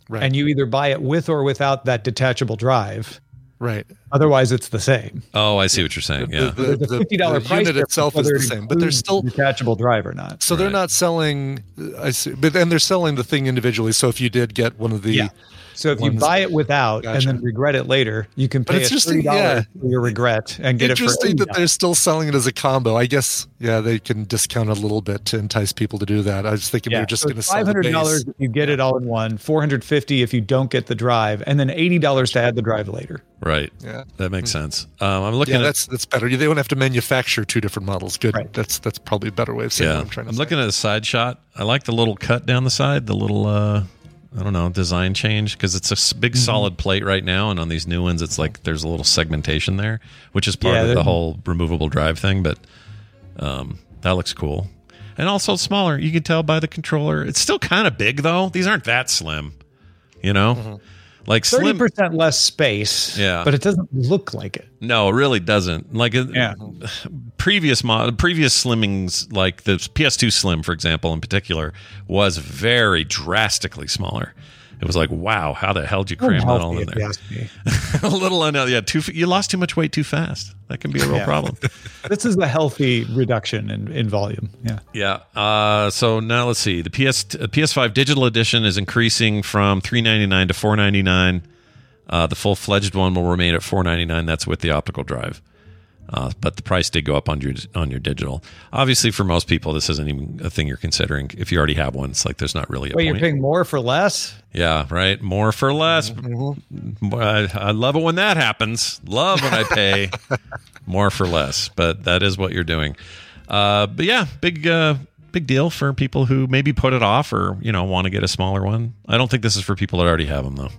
right? And you either buy it with or without that detachable drive. Right. Otherwise, it's the same. Oh, I see what you're saying. Yeah. The, the, the fifty dollars the price unit itself is the same, but they're still detachable drive or not. So right. they're not selling. I see, but then they're selling the thing individually. So if you did get one of the, yeah. so if you buy it without gotcha. and then regret it later, you can pay three dollars yeah. for your regret and get it for free. Interesting that they're still selling it as a combo. I guess yeah, they can discount a little bit to entice people to do that. I was thinking yeah. they were just so going to sell it. five hundred dollars if you get it all in one, four hundred fifty dollars if you don't get the drive, and then eighty dollars to add the drive later. Right. Yeah. That makes mm-hmm. sense. Um, I'm looking. Yeah, at, that's that's better. They don't have to manufacture two different models. Good. Right. That's that's probably a better way of saying yeah. what I'm trying to. I'm say. looking at a side shot. I like the little cut down the side. The little uh, I don't know design change because it's a big mm-hmm. solid plate right now, and on these new ones, it's like there's a little segmentation there, which is part yeah, of the whole removable drive thing. But um, that looks cool, and also smaller. You can tell by the controller. It's still kind of big though. These aren't that slim, you know. Mm-hmm. Like thirty percent less space, yeah, but it doesn't look like it. No, it really doesn't. Like yeah. previous model, previous slimmings, like the P S two Slim, for example, in particular, was very drastically smaller. It was like, wow, how the hell did you cram that all in there? a little unhealthy. Yeah, too, you lost too much weight too fast. That can be a real yeah. problem. This is the healthy reduction in, in volume. Yeah. Yeah. Uh, so now let's see. The P S, P S five Digital Edition is increasing from three hundred ninety-nine dollars to four hundred ninety-nine dollars. Uh, the full-fledged one will remain at four hundred ninety-nine dollars. That's with the optical drive. Uh, but the price did go up on your on your digital. Obviously, for most people, this isn't even a thing you're considering. If you already have one, it's like there's not really a Wait, point. Wait, you're paying more for less? Yeah, right? More for less. Mm-hmm. I, I love it when that happens. Love when I pay more for less. But that is what you're doing. Uh, but yeah, big uh, big deal for people who maybe put it off or you know want to get a smaller one. I don't think this is for people that already have them, though.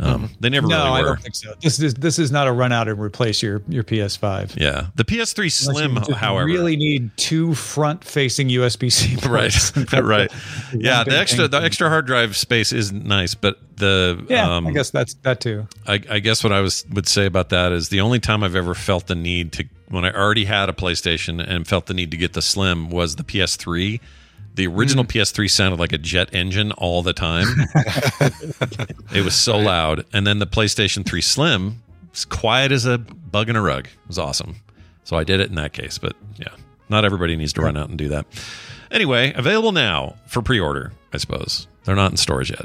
Um, they never no, really were. No, I don't think so. This is this is not a run out and replace your, your P S five. Yeah. The P S three Slim, however. You really need two front-facing U S B-C ports. Right. right. Yeah, the extra the extra hard drive space is nice, but the... Yeah, um, I guess that's that too. I, I guess what I was would say about that is the only time I've ever felt the need to... When I already had a PlayStation and felt the need to get the Slim was the P S three. The original mm. P S three sounded like a jet engine all the time. It was so loud. And then the PlayStation three Slim, as quiet as a bug in a rug. It was awesome. So I did it in that case. But yeah, not everybody needs to run out and do that. Anyway, available now for pre-order, I suppose. They're not in stores yet.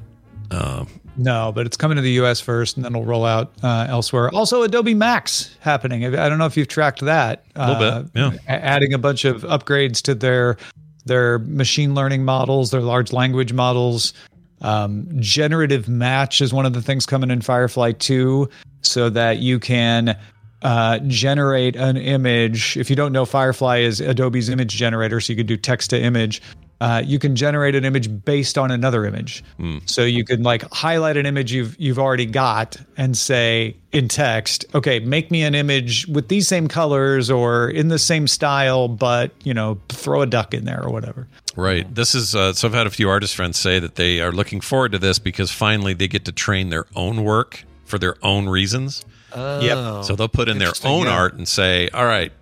Um, no, but it's coming to the U S first, and then it'll roll out uh, elsewhere. Also, Adobe Max happening. I don't know if you've tracked that. A little uh, bit, yeah. Adding a bunch of upgrades to their... their machine learning models, their large language models. Um, generative match is one of the things coming in Firefly two, so that you can uh, generate an image. If you don't know, Firefly is Adobe's image generator, so you can do text to image. Uh, you can generate an image based on another image. Mm. So you can like highlight an image you've you've already got and say in text, okay, make me an image with these same colors or in the same style, but, you know, throw a duck in there or whatever. Right. This is uh, so I've had a few artist friends say that they are looking forward to this because finally they get to train their own work for their own reasons. Oh. Yep. So they'll put in their own yeah. art and say, all right,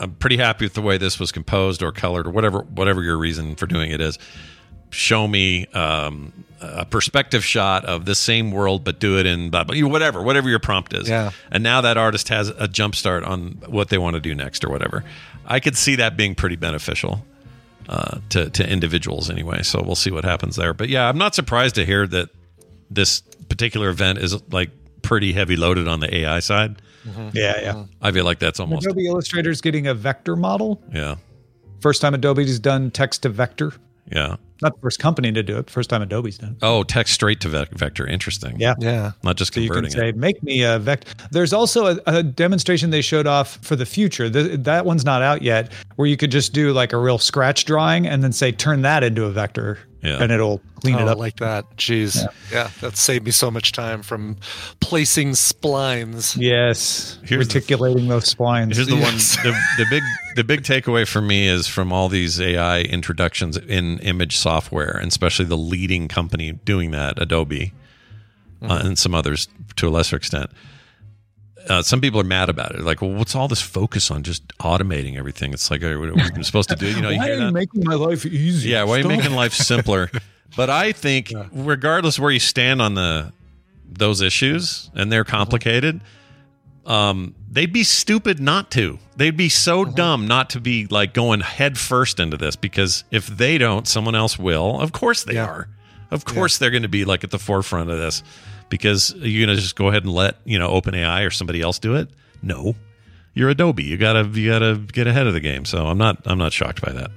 I'm pretty happy with the way this was composed or colored or whatever whatever your reason for doing it is. Show me um, a perspective shot of the same world, but do it in blah, blah, whatever, whatever your prompt is. Yeah. And now that artist has a jump start on what they want to do next or whatever. I could see that being pretty beneficial uh, to, to individuals anyway. So we'll see what happens there. But yeah, I'm not surprised to hear that this particular event is like pretty heavy loaded on the A I side. Mm-hmm. Yeah, yeah. I feel like that's almost... Adobe Illustrator's getting a vector model. Yeah. First time Adobe's done text to vector. Yeah. Not the first company to do it. First time Adobe's done it. Oh, text straight to ve- vector. Interesting. Yeah. Yeah. Not just so converting it. You can say, it. make me a vector. There's also a, a demonstration they showed off for the future. The, that one's not out yet, where you could just do like a real scratch drawing and then say, turn that into a vector yeah. and it'll clean oh, it up. Like that. Jeez. Yeah. yeah. That saved me so much time from placing splines. Yes. Here's reticulating the, those splines. Here's the yes. one. The, the big the big takeaway for me is from all these A I introductions in image software, and especially the leading company doing that, Adobe, mm-hmm. uh, and some others to a lesser extent. Uh, some people are mad about it. Like, well, what's all this focus on just automating everything? It's like, what are we supposed to do? You know, why you are you making my life easier? Yeah, why Stop. are you making life simpler? But I think, yeah. regardless where you stand on the those issues, and they're complicated, um, they'd be stupid not to. They'd be so uh-huh. dumb not to be like going head first into this, because if they don't, someone else will. Of course they yeah. are. Of course yeah. they're going to be like at the forefront of this. Because you're gonna just go ahead and let you know OpenAI or somebody else do it? No, you're Adobe. You gotta you gotta get ahead of the game. So I'm not I'm not shocked by that.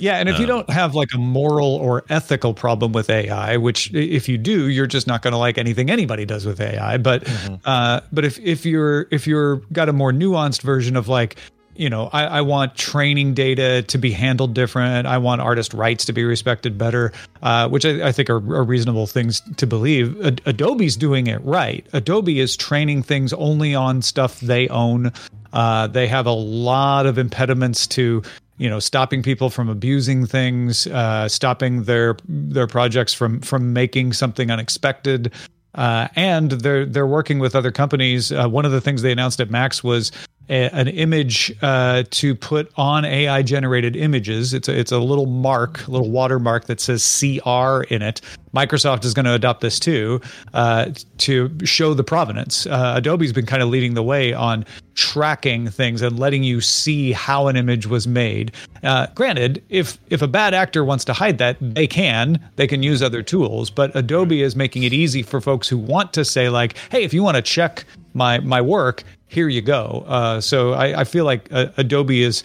Yeah, and if um, you don't have like a moral or ethical problem with A I, which if you do, you're just not gonna like anything anybody does with A I. But mm-hmm. uh, but if if you're if you're got a more nuanced version of like. You know, I, I want training data to be handled different. I want artist rights to be respected better, uh, which I, I think are, are reasonable things to believe. Ad- Adobe's doing it right. Adobe is training things only on stuff they own. Uh, they have a lot of impediments to, you know, stopping people from abusing things, uh, stopping their their projects from from making something unexpected. Uh, and they're they're working with other companies. Uh, one of the things they announced at Max was a, an image uh, to put on A I generated images. It's a, it's a little mark, a little watermark that says C R in it. Microsoft is going to adopt this too uh, to show the provenance. Uh, Adobe's been kind of leading the way on tracking things and letting you see how an image was made. Uh, granted, if if a bad actor wants to hide that, they can. They can use other tools, but Adobe is making it easy for folks who want to say like, hey, if you want to check my my work, here you go. Uh, so I, I feel like uh, Adobe is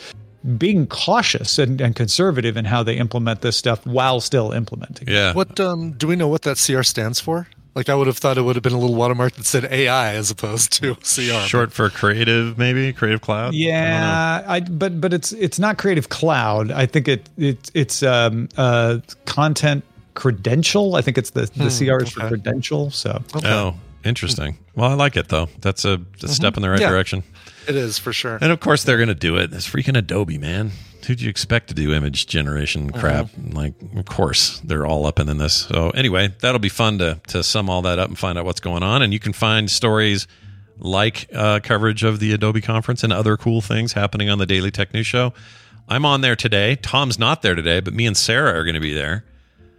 being cautious and, and conservative in how they implement this stuff while still implementing it. Yeah. What um, do we know what that C R stands for? Like I would have thought it would have been a little watermark that said A I as opposed to C R. Short for creative, maybe creative cloud. Yeah, I, I but but it's it's not creative cloud. I think it it it's um uh content credential. I think it's the the hmm, C R is okay. for credential. So okay. oh. Interesting. Well, I like it, though. That's a, a mm-hmm. step in the right yeah, direction. It is, for sure. And, of course, they're going to do it. It's freaking Adobe, man. Who'd you expect to do image generation crap? Mm-hmm. Like, of course, they're all up in this. So, anyway, that'll be fun to to sum all that up and find out what's going on. And you can find stories like uh, coverage of the Adobe conference and other cool things happening on the Daily Tech News Show. I'm on there today. Tom's not there today, but me and Sarah are going to be there.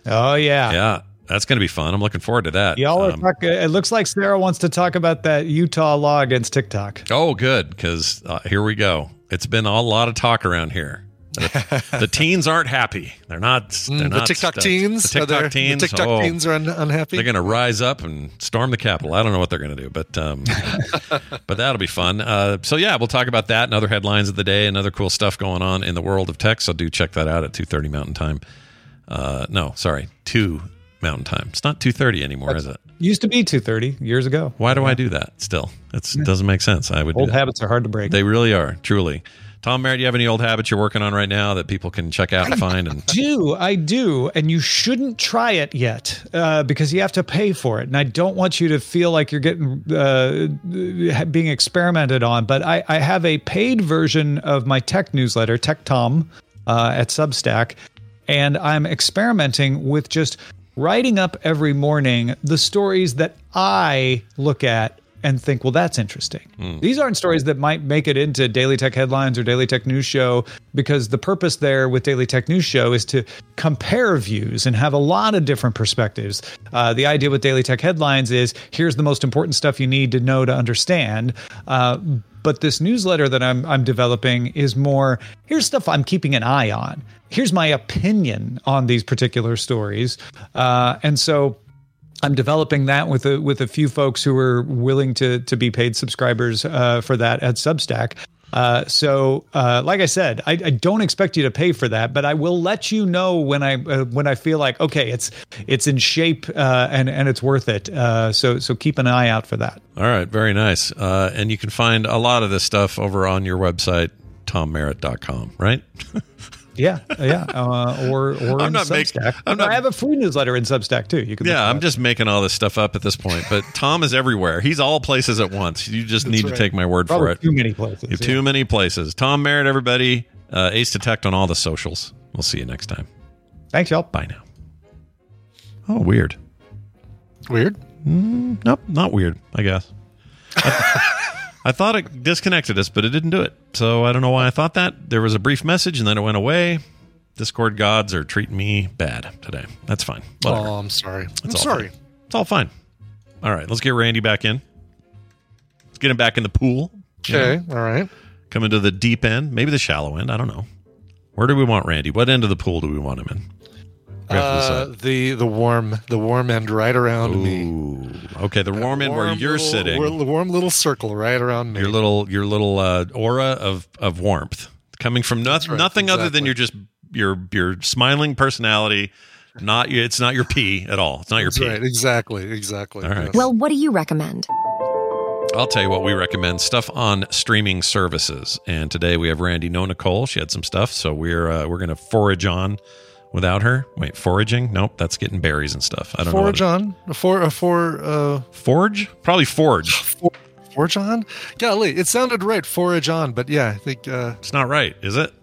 Oh, yeah. Yeah. That's going to be fun. I'm looking forward to that. Y'all are um, talk, it looks like Sarah wants to talk about that Utah law against TikTok. Oh, good, because uh, here we go. It's been a lot of talk around here. The, the teens aren't happy. They're not. They're mm, not the TikTok stuck. teens. The TikTok are teens. The TikTok oh, teens are un- unhappy. They're going to rise up and storm the Capitol. I don't know what they're going to do, but um, but that'll be fun. Uh, so yeah, we'll talk about that and other headlines of the day and other cool stuff going on in the world of tech. So do check that out at two thirty Mountain Time. Uh, no, sorry, two. Mountain Time. It's not two thirty anymore, That's, is it? Used to be two thirty years ago. Why do yeah. I do that still? It yeah. doesn't make sense. I would Old do that. habits are hard to break. They really are, truly. Tom Merritt, do you have any old habits you're working on right now that people can check out and I find? And do. I do. And you shouldn't try it yet uh, because you have to pay for it. And I don't want you to feel like you're getting uh, being experimented on. But I, I have a paid version of my tech newsletter, Tech Tom, uh, at Substack. And I'm experimenting with just writing up every morning the stories that I look at and think, well, that's interesting. Mm. These aren't stories that might make it into Daily Tech Headlines or Daily Tech News Show, because the purpose there with Daily Tech News Show is to compare views and have a lot of different perspectives. Uh, the idea with Daily Tech Headlines is here's the most important stuff you need to know to understand. Uh, but this newsletter that I'm, I'm developing is more, here's stuff I'm keeping an eye on. Here's my opinion on these particular stories. Uh, and so I'm developing that with a, with a few folks who are willing to to be paid subscribers uh, for that at Substack. Uh, so, uh, like I said, I, I don't expect you to pay for that, but I will let you know when I uh, when I feel like okay, it's it's in shape uh, and and it's worth it. Uh, so so keep an eye out for that. All right, very nice. Uh, and you can find a lot of this stuff over on your website, tom merritt dot com, right? Yeah, yeah. Uh, or or I'm in not Substack. Make, I'm not, I have a food newsletter in Substack too. You can. Yeah, I'm just making all this stuff up at this point. But Tom is everywhere. He's all places at once. You just That's need right. to take my word Probably for it. Too many places. Yeah. Too many places. Tom Merritt, everybody. Uh, Ace Detect on all the socials. We'll see you next time. Thanks, y'all. Bye now. Oh, weird. Weird? Mm, nope, not weird, I guess. I, I thought it disconnected us, but it didn't do it. So I don't know why I thought that. There was a brief message, and then it went away. Discord gods are treating me bad today. That's fine. Whatever. Oh, I'm sorry. It's I'm all sorry. Fine. It's all fine. All right, let's get Randy back in. Let's get him back in the pool. Okay, you know? All right. Come into the deep end, maybe the shallow end. I don't know. Where do we want Randy? What end of the pool do we want him in? Uh, the the warm the warm end right around Ooh. me. Okay, the warm end warm where you're little, sitting. The warm little circle right around me. Your little your little uh, aura of, of warmth coming from no, right, nothing exactly. other than your just your your smiling personality. Not it's not your pee at all. It's not your That's pee. Right, exactly, exactly. All right. Yes. Well, what do you recommend? I'll tell you what we recommend, stuff on streaming services. And today we have Randy No Nicole. She had some stuff, so we're uh, we're going to forage on. Without her? Wait, foraging? Nope, that's getting berries and stuff. I don't forage know. Forage on? For, uh, for, uh, forge? Probably forge. For, forge on? Golly, it sounded right, forage on, but yeah, I think... Uh, it's not right, is it?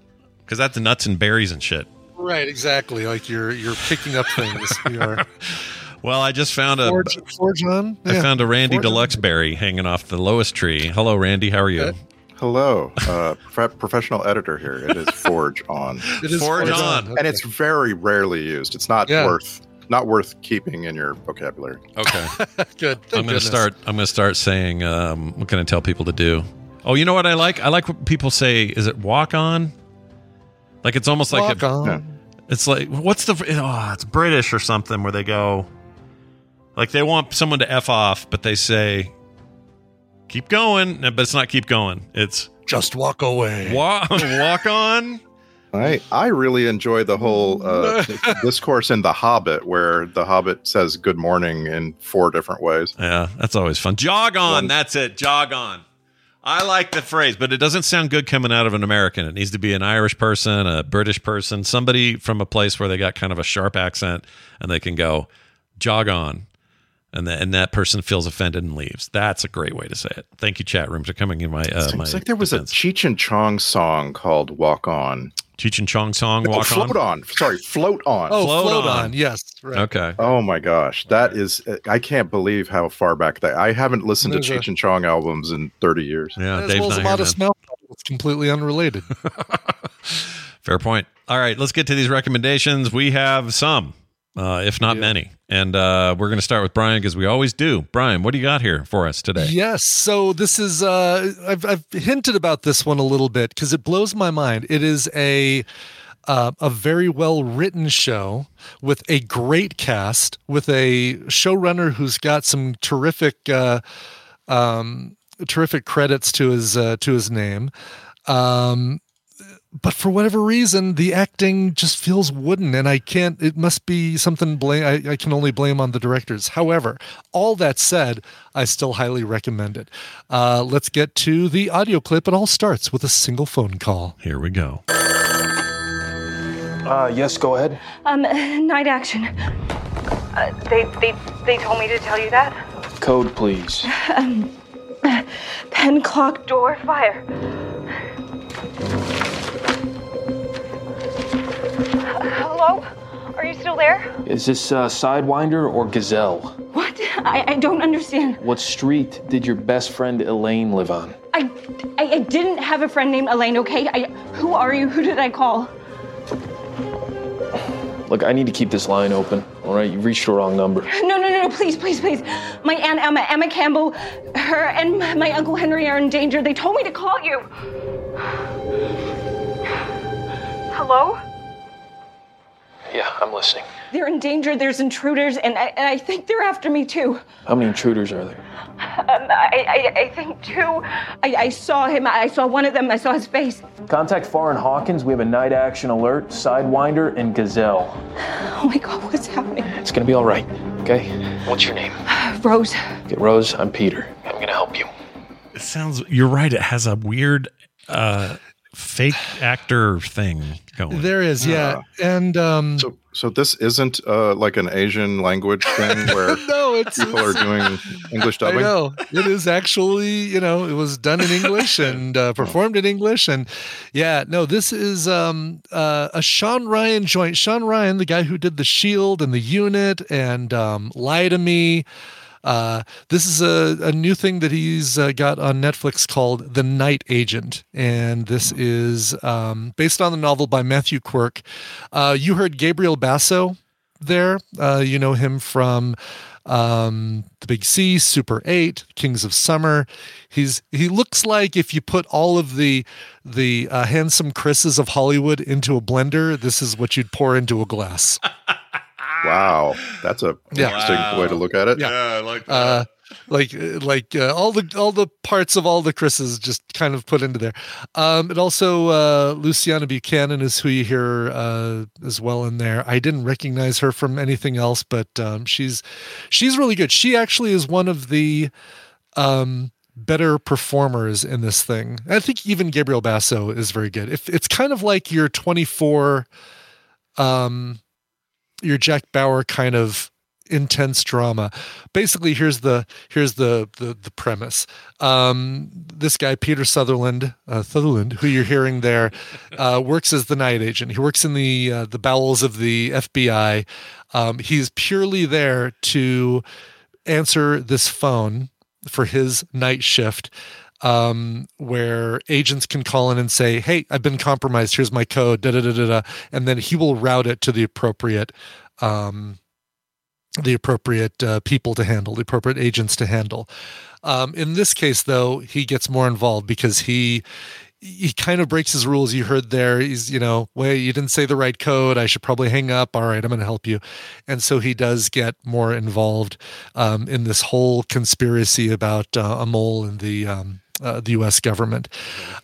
Because that's the nuts and berries and shit. Right, exactly. Like you're you're picking up things. We are. Well, I just found a... Forge, forge on? Yeah. I found a Randy forge Deluxe on. Berry hanging off the lowest tree. Hello, Randy. How are you? Okay. Hello, uh, professional editor here. It is Forge On. It is Forge, Forge On, on. And it's very rarely used. It's not yeah. worth not worth keeping in your vocabulary. Okay, good. Thank I'm going to start. I'm going to start saying. Um, what can I tell people to do? Oh, you know what I like? I like what people say. Is it walk on? Like it's almost walk like a, on. It's like what's the? Oh, it's British or something where they go, like they want someone to F off, but they say. Keep going, but it's not keep going. It's just walk away. Walk, walk on. I I really enjoy the whole uh, discourse in The Hobbit where the Hobbit says good morning in four different ways. Yeah, that's always fun. Jog on. One. That's it. Jog on. I like the phrase, but it doesn't sound good coming out of an American. It needs to be an Irish person, a British person, somebody from a place where they got kind of a sharp accent and they can go jog on. And that, and that person feels offended and leaves. That's a great way to say it. Thank you, chat room, for coming in my uh, my. It's like there was defense. a Cheech and Chong song called Walk On. Cheech and Chong song, no, Walk Float On? Float On. Sorry, Float On. Oh, Float, float on. on. Yes. Right. Okay. Oh, my gosh. That is, I can't believe how far back that. I haven't listened There's to Cheech a, and Chong albums in thirty years. Yeah, As Dave's well as not Modest Mouse. It's completely unrelated. Fair point. All right, let's get to these recommendations. We have some. Uh, if not yeah. many. And uh, we're going to start with Brian because we always do. Brian, what do you got here for us today? Yes. So this is, uh, I've, I've hinted about this one a little bit because it blows my mind. It is a, uh, a very well-written show with a great cast, with a showrunner who's got some terrific, uh, um, terrific credits to his, uh, to his name. Um, But for whatever reason, the acting just feels wooden, and I can't. It must be something blame. I, I can only blame on the directors. However, all that said, I still highly recommend it. Uh, let's get to the audio clip. It all starts with a single phone call. Here we go. Uh, yes, go ahead. Um, night action. Uh, they they they told me to tell you that. Code, please. Um, pen clock door fire. Hello? Are you still there? Is this uh, Sidewinder or Gazelle? What? I, I don't understand. What street did your best friend Elaine live on? I, I I didn't have a friend named Elaine, okay? I who are you? Who did I call? Look, I need to keep this line open, all right? You reached the wrong number. No, no, no, no, please, please, please. My Aunt Emma, Emma Campbell, her and my Uncle Henry are in danger. They told me to call you. Hello? Yeah, I'm listening. They're in danger. There's intruders, and I, and I think they're after me, too. How many intruders are there? Um, I, I, I think two. I, I saw him. I saw one of them. I saw his face. Contact Foreign Hawkins. We have a night action alert, Sidewinder, and Gazelle. Oh, my God, what's happening? It's going to be all right, okay? What's your name? Rose. Okay, Rose, I'm Peter. I'm going to help you. It sounds... You're right. It has a weird... Uh, fake actor thing going. There is, yeah. yeah. And um, so, so this isn't uh, like an Asian language thing where no, it's, people it's, are doing English dubbing? I know. It is actually, you know, it was done in English and uh, performed in English. And yeah, no, this is um, uh, a Sean Ryan joint. Sean Ryan, the guy who did The Shield and The Unit and um, Lie to Me. Uh, this is a, a new thing that he's uh, got on Netflix called The Night Agent. And this is um, based on the novel by Matthew Quirk. Uh, you heard Gabriel Basso there. Uh, you know him from um, The Big C, Super eight, Kings of Summer. He's He looks like if you put all of the, the uh, handsome Chris's of Hollywood into a blender, this is what you'd pour into a glass. Wow, that's a yeah. interesting wow. way to look at it. Yeah, yeah I like that. Uh, like, like uh, all the all the parts of all the Chris's just kind of put into there. Um, and also, uh, Luciana Buchanan is who you hear uh, as well in there. I didn't recognize her from anything else, but um, she's she's really good. She actually is one of the um, better performers in this thing. I think even Gabriel Basso is very good. If it's kind of like your twenty-four. Um, your Jack Bauer kind of intense drama. Basically, here's the here's the the, the premise. Um, this guy, Peter Sutherland, uh, Sutherland, who you're hearing there, uh, works as the night agent. He works in the uh, the bowels of the F B I. Um, he's purely there to answer this phone for his night shift, um, where agents can call in and say, hey, I've been compromised. Here's my code, da, da, da, da, da. And then he will route it to the appropriate, um, the appropriate, uh, people to handle, the appropriate agents to handle. Um, in this case though, he gets more involved because he, he kind of breaks his rules. You heard there. He's, you know, wait, you didn't say the right code. I should probably hang up. All right, I'm going to help you. And so he does get more involved, um, in this whole conspiracy about uh, a mole in the, um, Uh, the U S government.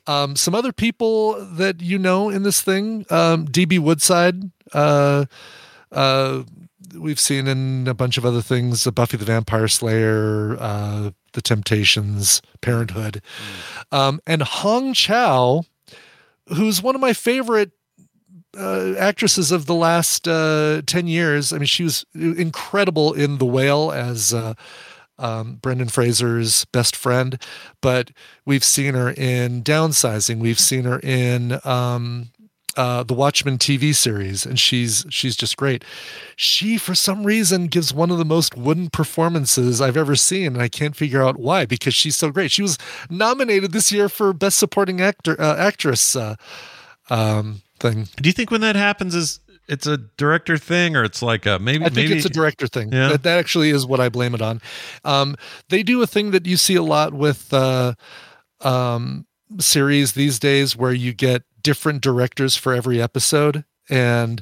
Um, some other people that you know in this thing, um, D B Woodside, uh, uh, we've seen in a bunch of other things, uh, Buffy the Vampire Slayer, uh, The Temptations, Parenthood, mm. um, and Hong Chow, who's one of my favorite uh, actresses of the last uh, ten years. I mean, she was incredible in The Whale as uh, Um, Brendan Fraser's best friend, but we've seen her in Downsizing. We've seen her in um, uh, the Watchmen T V series, and she's she's just great. She, for some reason, gives one of the most wooden performances I've ever seen, and I can't figure out why, because she's so great. She was nominated this year for Best Supporting Actor uh, Actress uh, um, thing. Do you think when that happens is... it's a director thing, or it's like a maybe. I think maybe, it's a director thing. Yeah. That, that actually is what I blame it on. Um, they do a thing that you see a lot with uh, um, series these days, where you get different directors for every episode, and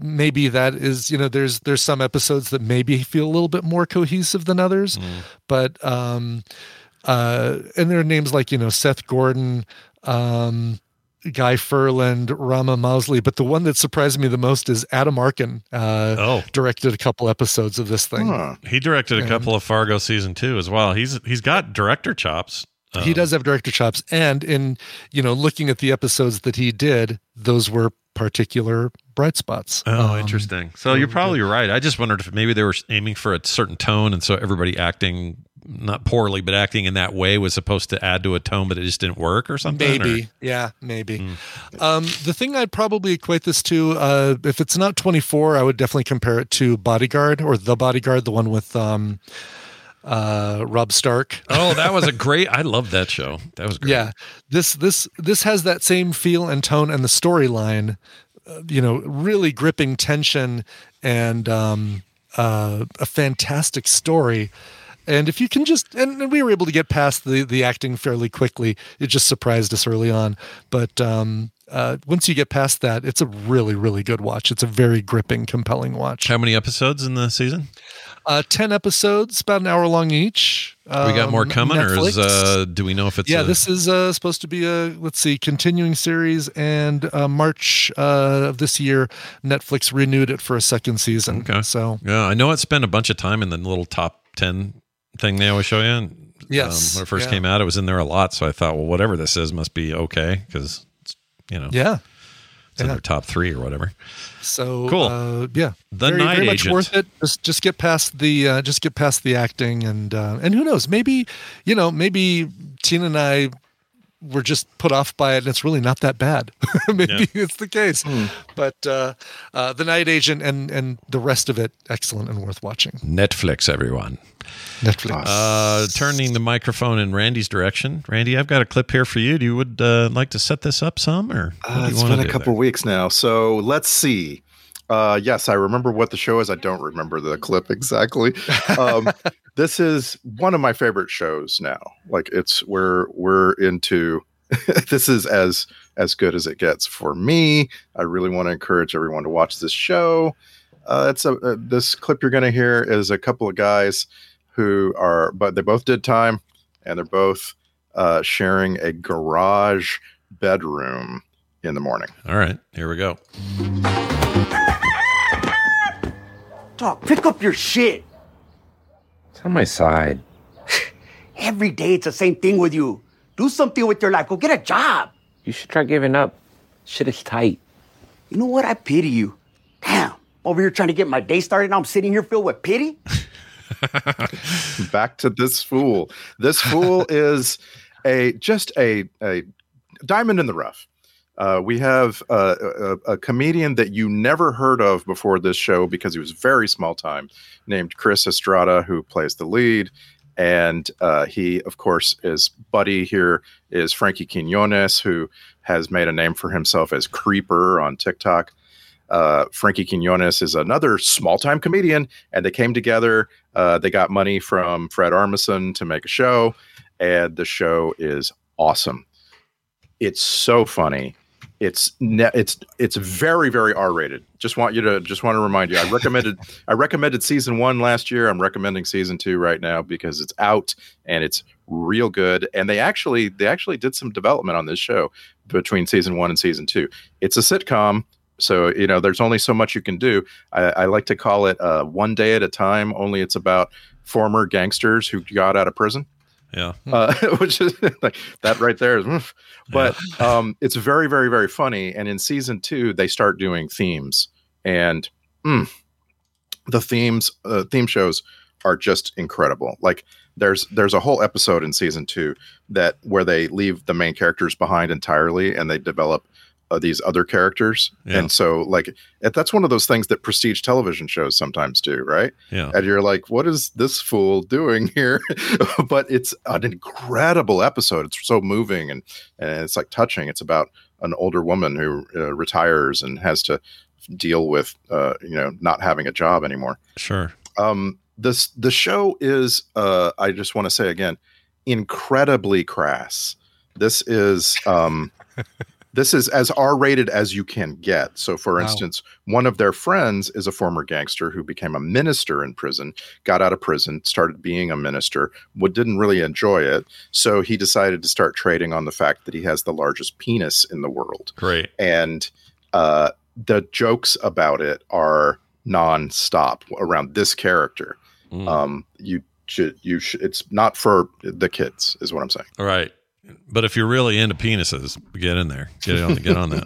maybe that is, you know, there's there's some episodes that maybe feel a little bit more cohesive than others, mm. but um, uh, and there are names like, you know, Seth Gordon. Um, Guy Ferland, Rama Mousley, but the one that surprised me the most is Adam Arkin. Uh, oh, directed a couple episodes of this thing. Huh. He directed a and, couple of Fargo season two as well. He's he's got director chops. Um, he does have director chops, and in you know looking at the episodes that he did, those were particular bright spots. Oh, um, interesting. So you're probably right. I just wondered if maybe they were aiming for a certain tone, and so everybody acting. Not poorly, but acting in that way was supposed to add to a tone, but it just didn't work or something. Maybe. Or? Yeah, maybe. Mm. Um, the thing I'd probably equate this to, uh, if it's not twenty-four, I would definitely compare it to Bodyguard or The Bodyguard, the one with um, uh, Rob Stark. Oh, that was a great, I loved that show. That was great. Yeah. This, this, this has that same feel and tone, and the storyline, uh, you know, really gripping tension and um, uh, a fantastic story. And if you can just, and we were able to get past the, the acting fairly quickly. It just surprised us early on. But um, uh, once you get past that, it's a really, really good watch. It's a very gripping, compelling watch. How many episodes in the season? Uh, ten episodes, about an hour long each. Um, we got more coming, Netflix. Or is, uh, do we know if it's? Yeah, a- this is uh, supposed to be a let's see, continuing series, and uh, March uh, of this year, Netflix renewed it for a second season. Okay, so yeah, I know it spent a bunch of time in the little top ten. Thing they always show you. And, yes. Um, when it first yeah. came out, it was in there a lot. So I thought, well, whatever this is must be okay because it's you know. Yeah. It's yeah. in their top three or whatever. So cool. Uh, yeah. The very, night very much agent. Worth it. Just just get past the uh, just get past the acting and uh, and who knows, maybe, you know, maybe Tina and I were just put off by it and it's really not that bad. Maybe yeah. it's the case. Mm. But uh, uh, The Night Agent and and the rest of it, excellent and worth watching. Netflix, everyone. Netflix. Uh, turning the microphone in Randy's direction. Randy, I've got a clip here for you. Do you would uh, like to set this up some? Or uh, it's been a couple there? weeks now. So let's see. Uh, yes, I remember what the show is. I don't remember the clip exactly. Um, this is one of my favorite shows now. Like it's where we're into. This is as as good as it gets for me. I really want to encourage everyone to watch this show. Uh, it's a uh, this clip you're going to hear is a couple of guys who are, but they both did time, and they're both uh, sharing a garage bedroom in the morning. All right, here we go. Dog, pick up your shit. It's on my side. Every day it's the same thing with you. Do something with your life. Go get a job. You should try giving up. Shit is tight. You know what? I pity you. Damn. Over here trying to get my day started and I'm sitting here filled with pity? Back to this fool. This fool is a just a, a diamond in the rough. Uh, we have uh, a, a comedian that you never heard of before this show because he was very small time, named Chris Estrada, who plays the lead. And uh, he, of course, his buddy here is Frankie Quinones, who has made a name for himself as Creeper on TikTok. Uh, Frankie Quinones is another small time comedian, and they came together. Uh, they got money from Fred Armisen to make a show, and the show is awesome. It's so funny. It's ne- it's it's very very R-rated. Just want you to just want to remind you. I recommended I recommended season one last year. I'm recommending season two right now because it's out and it's real good. And they actually they actually did some development on this show between season one and season two. It's a sitcom, so you know there's only so much you can do. I, I like to call it uh, one day at a time. Only it's about former gangsters who got out of prison. Yeah, uh, which is like that right there. Is, but um, it's very, very, very funny. And in season two, they start doing themes, and mm, the themes uh, theme shows are just incredible. Like there's there's a whole episode in season two that where they leave the main characters behind entirely, and they develop uh, these other characters. Yeah. And so like that's one of those things that prestige television shows sometimes do, right? Yeah. And you're like, what is this fool doing here? But it's an incredible episode. It's so moving and, and it's like touching. It's about an older woman who uh, retires and has to deal with, uh, you know, not having a job anymore. Sure. Um, this, the show is, uh, I just want to say again, incredibly crass. This is, um, This is as R-rated as you can get. So, for wow. instance, one of their friends is a former gangster who became a minister in prison, got out of prison, started being a minister, what didn't really enjoy it. So he decided to start trading on the fact that he has the largest penis in the world. Great. And uh, the jokes about it are nonstop around this character. Mm. Um, you should, you should, it's not for the kids, is what I'm saying. All right. But if you're really into penises, get in there. Get on, get on that.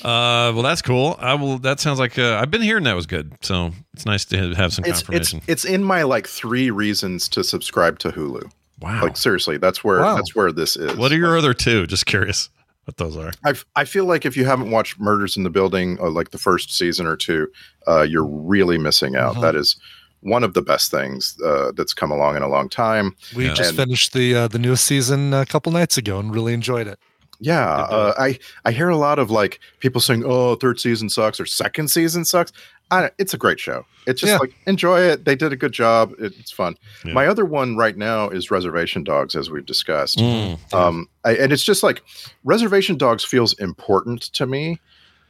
Uh, well, that's cool. I will. That sounds like uh, I've been hearing that was good. So it's nice to have some it's, confirmation. It's, it's in my like three reasons to subscribe to Hulu. Wow. Like seriously, that's where wow. that's where this is. What are your like, other two? Just curious what those are. I I feel like if you haven't watched Murders in the Building, or like the first season or two, uh, you're really missing out. Mm-hmm. That is one of the best things uh, that's come along in a long time. We yeah. just and, finished the uh, the newest season a couple nights ago and really enjoyed it. Yeah, uh, I I hear a lot of like people saying, "Oh, third season sucks" or "second season sucks." I, it's a great show. It's just yeah. like enjoy it. They did a good job. It, it's fun. Yeah. My other one right now is Reservation Dogs, as we've discussed. Mm. Um, I, and it's just like Reservation Dogs feels important to me.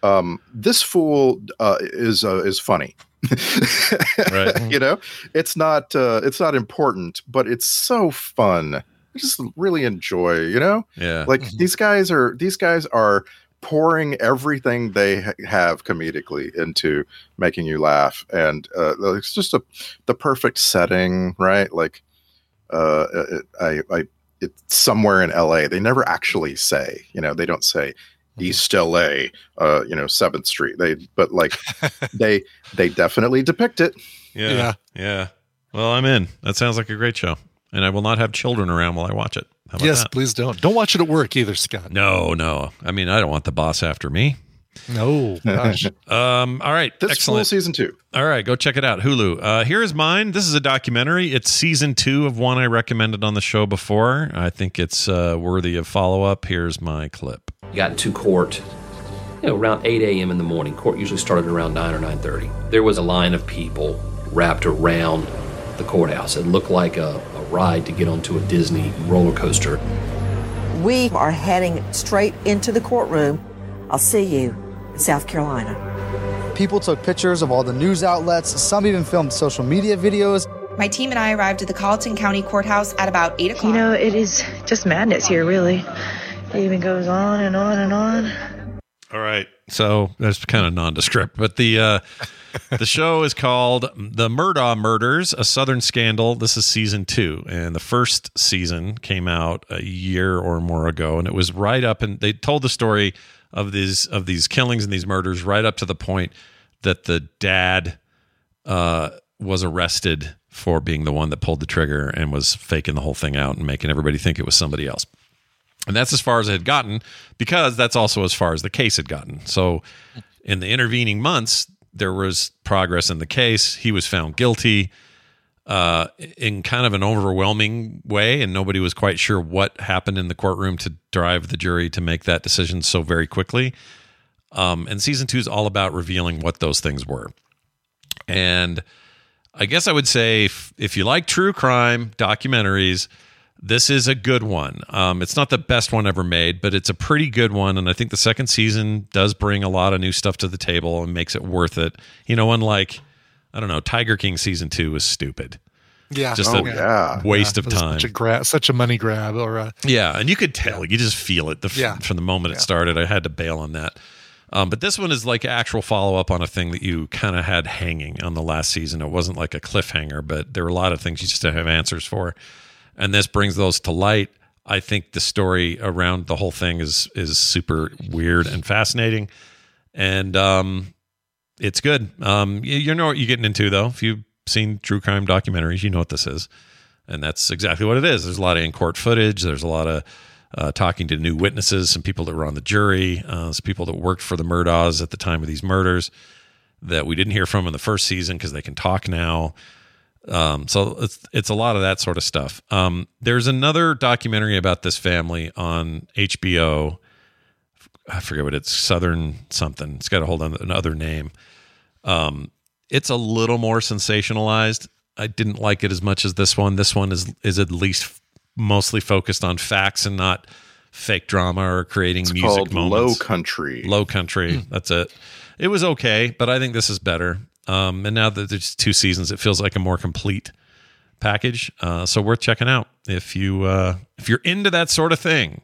Um, this fool uh, is uh, is funny. Right. You know, it's not uh, it's not important, but it's so fun. I just really enjoy, you know, yeah. Like mm-hmm. these guys are these guys are pouring everything they ha- have comedically into making you laugh, and uh, it's just a the perfect setting, right? Like, uh, it, I, I, it's somewhere in L A. They never actually say, you know, they don't say East L A, uh, you know, Seventh Street. They, but like, they they definitely depict it. Yeah, yeah, yeah. Well, I'm in. That sounds like a great show, and I will not have children around while I watch it. How about yes, that? Please don't. Don't watch it at work either, Scott. No, no. I mean, I don't want the boss after me. No. Gosh. um, all right. This excellent. Cool season two. All right. Go check it out. Hulu. Uh, here is mine. This is a documentary. It's season two of one I recommended on the show before. I think it's uh, worthy of follow-up. Here's my clip. Got to court, you know, around eight a.m. in the morning. Court usually started around nine or nine thirty. There was a line of people wrapped around the courthouse. It looked like a, a ride to get onto a Disney roller coaster. We are heading straight into the courtroom. I'll see you in South Carolina. People took pictures of all the news outlets. Some even filmed social media videos. My team and I arrived at the Colleton County Courthouse at about eight o'clock. You know, it is just madness here, really. It even goes on and on and on. All right. So that's kind of nondescript. But the uh, the show is called The Murdaugh Murders, A Southern Scandal. This is season two. And the first season came out a year or more ago. And it was right up. And they told the story of these of these killings and these murders right up to the point that the dad uh, was arrested for being the one that pulled the trigger and was faking the whole thing out and making everybody think it was somebody else. And that's as far as it had gotten, because that's also as far as the case had gotten. So in the intervening months, there was progress in the case. He was found guilty uh, in kind of an overwhelming way, and nobody was quite sure what happened in the courtroom to drive the jury to make that decision so very quickly. Um, and season two is all about revealing what those things were. And I guess I would say if, if you like true crime documentaries, this is a good one. Um, it's not the best one ever made, but it's a pretty good one. And I think the second season does bring a lot of new stuff to the table and makes it worth it. You know, unlike, I don't know, Tiger King season two was stupid. Yeah. Just oh, a yeah. waste yeah, of time. Such a, gra- such a money grab. or a- Yeah. And you could tell, yeah. you just feel it the f- yeah. from the moment yeah. it started. I had to bail on that. Um, but this one is like actual follow-up on a thing that you kind of had hanging on the last season. It wasn't like a cliffhanger, but there were a lot of things you just didn't have answers for. And this brings those to light. I think the story around the whole thing is is super weird and fascinating, and um, it's good. Um, you, you know what you're getting into, though. If you've seen true crime documentaries, you know what this is, and that's exactly what it is. There's a lot of in-court footage. There's a lot of uh, talking to new witnesses, some people that were on the jury, uh, some people that worked for the Murdaughs at the time of these murders that we didn't hear from in the first season because they can talk now. Um, so it's, it's a lot of that sort of stuff. Um, there's another documentary about this family on H B O. I forget what it's Southern something. It's got a hold on another name. Um, it's a little more sensationalized. I didn't like it as much as this one. This one is, is at least mostly focused on facts and not fake drama or creating it's music called moments. Low Country, Low Country. Mm. That's it. It was okay, but I think this is better. Um, and now that there's two seasons, it feels like a more complete package. Uh, so worth checking out if you uh, if you're into that sort of thing.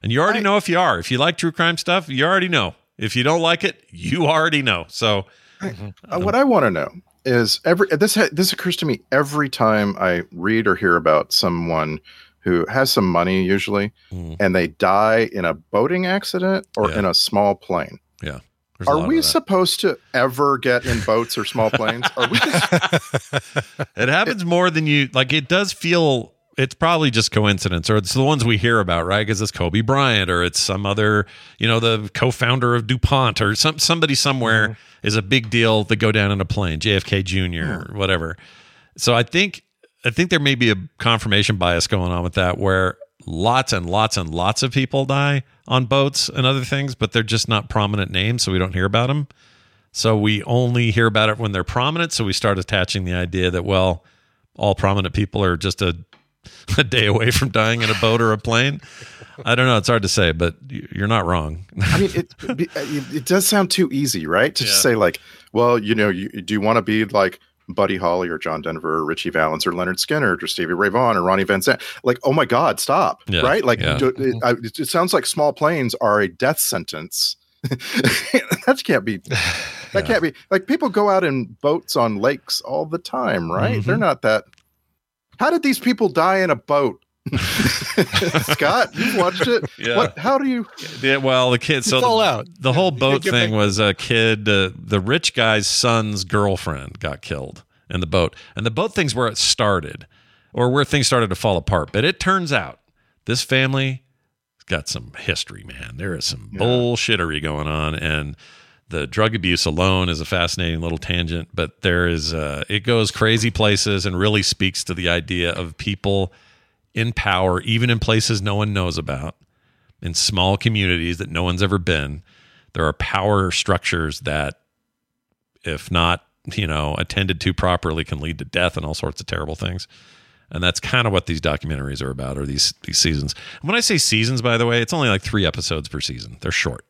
And you already right. know if you are. If you like true crime stuff, you already know. If you don't like it, you already know. So right. uh, um, what I want to know is every this ha- this occurs to me every time I read or hear about someone who has some money usually, mm. and they die in a boating accident or yeah. in a small plane. Yeah. There's Are we supposed to ever get in boats or small planes? Are we just- it happens it, more than you like. It does feel it's probably just coincidence, or it's the ones we hear about, right? Because it's Kobe Bryant, or it's some other, you know, the co-founder of DuPont, or some somebody somewhere mm-hmm. is a big deal that go down in a plane, J F K Junior, mm-hmm. or whatever. So I think I think there may be a confirmation bias going on with that, where lots and lots and lots of people die on boats and other things, but they're just not prominent names, so we don't hear about them. So we only hear about it when they're prominent, so we start attaching the idea that, well, all prominent people are just a, a day away from dying in a boat or a plane. I don't know. It's hard to say, but you're not wrong. I mean, it, it does sound too easy, right? To yeah. just say, like, well, you know, you, do you want to be like Buddy Holly or John Denver or Richie Valens or Leonard Skinner or Stevie Ray Vaughan or Ronnie Van Zant? Like, oh my God, stop. Yeah, right? Like, yeah. do, it, I, it sounds like small planes are a death sentence. that can't be, that yeah. can't be. Like, people go out in boats on lakes all the time, right? Mm-hmm. They're not that. How did these people die in a boat? Scott, you watched it? Yeah. What? How do you? Yeah, well, the kid. So it's all out. The whole boat thing was a kid. Uh, the rich guy's son's girlfriend got killed in the boat, and the boat thing's where it started, or where things started to fall apart. But it turns out this family has got some history, man. There is some yeah. bullshittery going on, and the drug abuse alone is a fascinating little tangent. But there is, uh, it goes crazy places, and really speaks to the idea of people in power, even in places no one knows about, in small communities that no one's ever been. There are power structures that, if not, you know, attended to properly, can lead to death and all sorts of terrible things. And that's kind of what these documentaries are about, or these these seasons. And when I say seasons, by the way, it's only like three episodes per season. They're short.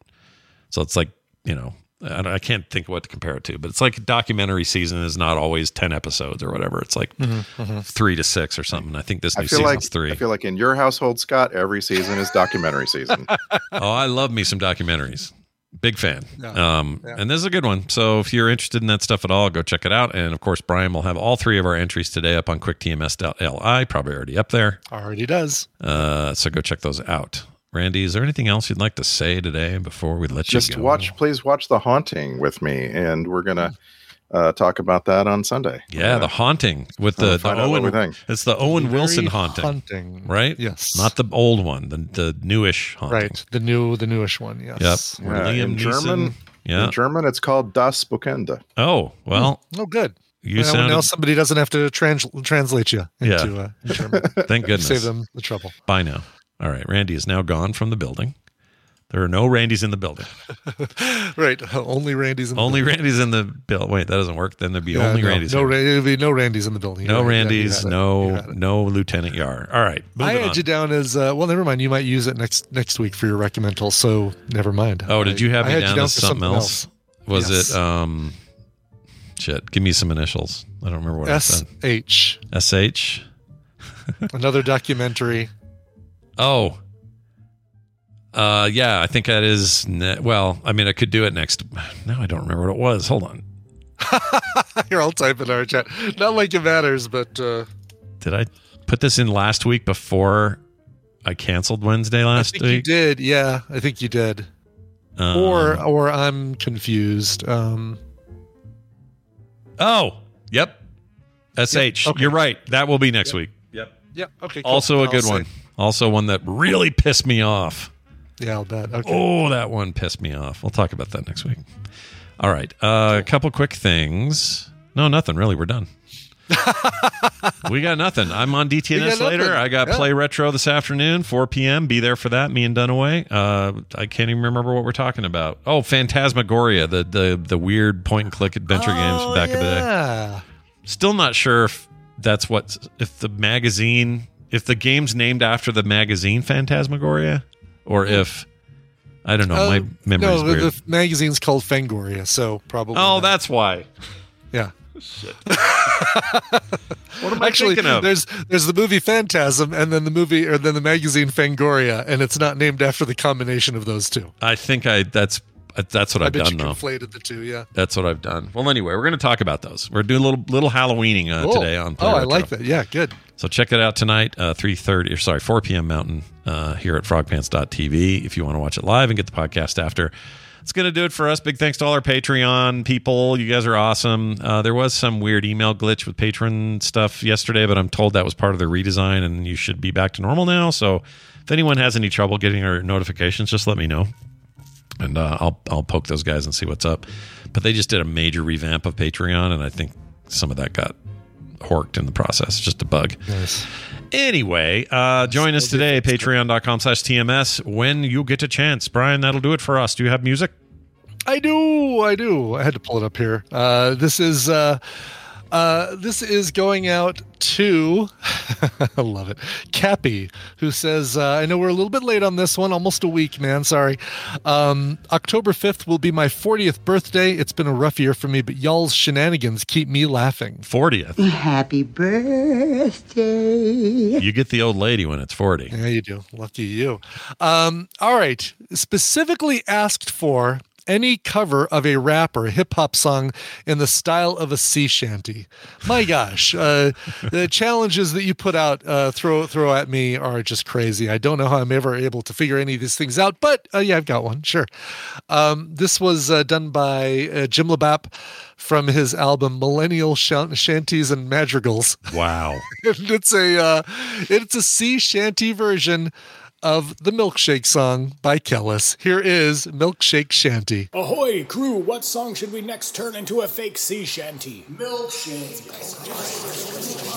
So it's like, you know, I, don't, I can't think what to compare it to, but it's like documentary season is not always ten episodes or whatever. It's like mm-hmm, mm-hmm. three to six or something. I think this new season like, is three. I feel like in your household, Scott, every season is documentary season. Oh, I love me some documentaries. Big fan. Yeah. Um, yeah. And this is a good one. So if you're interested in that stuff at all, go check it out. And of course, Brian will have all three of our entries today up on quick T M S dot L I, probably already up there. Already does. Uh, so go check those out. Randy, is there anything else you'd like to say today before we let Just you go? Just watch, please watch The Haunting with me, and we're going to uh, talk about that on Sunday. Yeah, uh, The Haunting with the, the Owen. It's the Owen Very Wilson haunting, haunting, right? Yes, not the old one, the the newish haunting, right? The new, the newish one. Yes. Yep. Yeah, Liam in Neeson. German, yeah. In German, it's called Das Bekannte. Oh well. Mm. Oh, good. You well, sounded... Now somebody doesn't have to trans- translate you into yeah. uh, German. Thank goodness. Save them the trouble. Bye now. All right, Randy is now gone from the building. There are no Randys in the building. Right, only Randys in the only building. Only Randys in the building. Wait, that doesn't work. Then there'd be yeah, only no, Randys. No, there would be no Randys in the building. No right. Randys, yeah, no no Lieutenant Yar. All right, I had on. you down as, uh, well, never mind. You might use it next next week for your recommendal, so never mind. Oh, I, did you have me down, you down as something, something else? else? Was yes. it, um, shit, give me some initials. I don't remember what S- I said. S H. S H. Another documentary. Oh, uh, yeah, I think that is, ne- well, I mean, I could do it next. Now I don't remember what it was. Hold on. Here, I'll type in our chat. Not like it matters, but. Uh, did I put this in last week before I canceled Wednesday last week? I think week? you did. Yeah, I think you did. Um, or or I'm confused. Um, oh, yep. S H. Yep, okay. You're right. That will be next yep. week. Yep. Yep. Okay. Cool. Also a I'll good say. one. Also, one that really pissed me off. Yeah, I'll bet. Okay. Oh, that one pissed me off. We'll talk about that next week. All right. Uh, a couple quick things. No, nothing really. We're done. We got nothing. I'm on D T N S later. Nothing. I got yeah. Play Retro this afternoon, four p.m. Be there for that, me and Dunaway. Uh, I can't even remember what we're talking about. Oh, Phantasmagoria, the the, the weird point-and-click adventure oh, games back yeah. in the day. Still not sure if that's what... If the magazine... If the game's named after the magazine Phantasmagoria, or if I don't know, my uh, memory is no, weird. No, the magazine's called Fangoria, so probably. Oh, not. That's why. Yeah. Shit. What am I Actually, thinking of? There's there's the movie Phantasm, and then the movie, or then the magazine Fangoria, and it's not named after the combination of those two. I think I that's. That's what I've done, though. I bet you conflated the two, yeah. That's what I've done. Well, anyway, we're going to talk about those. We're doing a little little Halloweening uh, cool. today on Play Oh, Retro. I like that. Yeah, good. So check it out tonight, uh, three thirty, or sorry, four p.m. Mountain uh, here at frog pants dot t v if you want to watch it live and get the podcast after. It's going to do it for us. Big thanks to all our Patreon people. You guys are awesome. Uh, there was some weird email glitch with patron stuff yesterday, but I'm told that was part of the redesign, and you should be back to normal now. So if anyone has any trouble getting our notifications, just let me know. And uh, I'll I'll poke those guys and see what's up. But they just did a major revamp of Patreon, and I think some of that got horked in the process. Just a bug. Nice. Anyway, uh, join us today, patreon dot com slash T M S, when you get a chance. Brian, that'll do it for us. Do you have music? I do. I do. I had to pull it up here. Uh, this is... Uh Uh, this is going out to, I love it, Cappy, who says, uh, I know we're a little bit late on this one, almost a week, man, sorry. Um, October fifth will be my fortieth birthday. It's been a rough year for me, but y'all's shenanigans keep me laughing. fortieth. Happy birthday. You get the old lady when it's forty. Yeah, you do. Lucky you. Um, all right. Specifically asked for... any cover of a rap or hip-hop song in the style of a sea shanty. My gosh, uh, the challenges that you put out, uh, throw throw at me are just crazy. I don't know how I'm ever able to figure any of these things out, but uh, yeah, I've got one, sure. Um, this was uh, done by uh, Jim Labapp from his album Millennial Shant- Shanties and Madrigals. Wow. It's a uh, it's a sea shanty version of the Milkshake Song by Kellis. Here is Milkshake Shanty. Ahoy, crew, what song should we next turn into a fake sea shanty? Milkshake.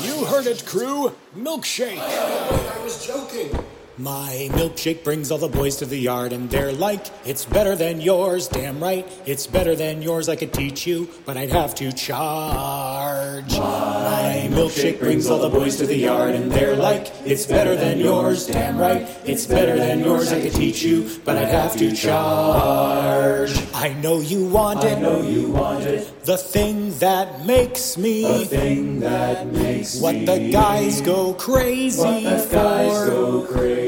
You heard it, crew. Milkshake. I, I was joking. My milkshake brings all the boys to the yard, and they're like, it's better than yours, damn right. It's better than yours, I could teach you, but I'd have to charge. My milkshake brings all the boys to the yard, and they're like, it's better than yours, damn right. It's better than yours, I could teach you, but I'd have to charge. I know you want it. I know you want it. The thing that makes me. The thing that makes me. What the guys go crazy for. What the guys go crazy.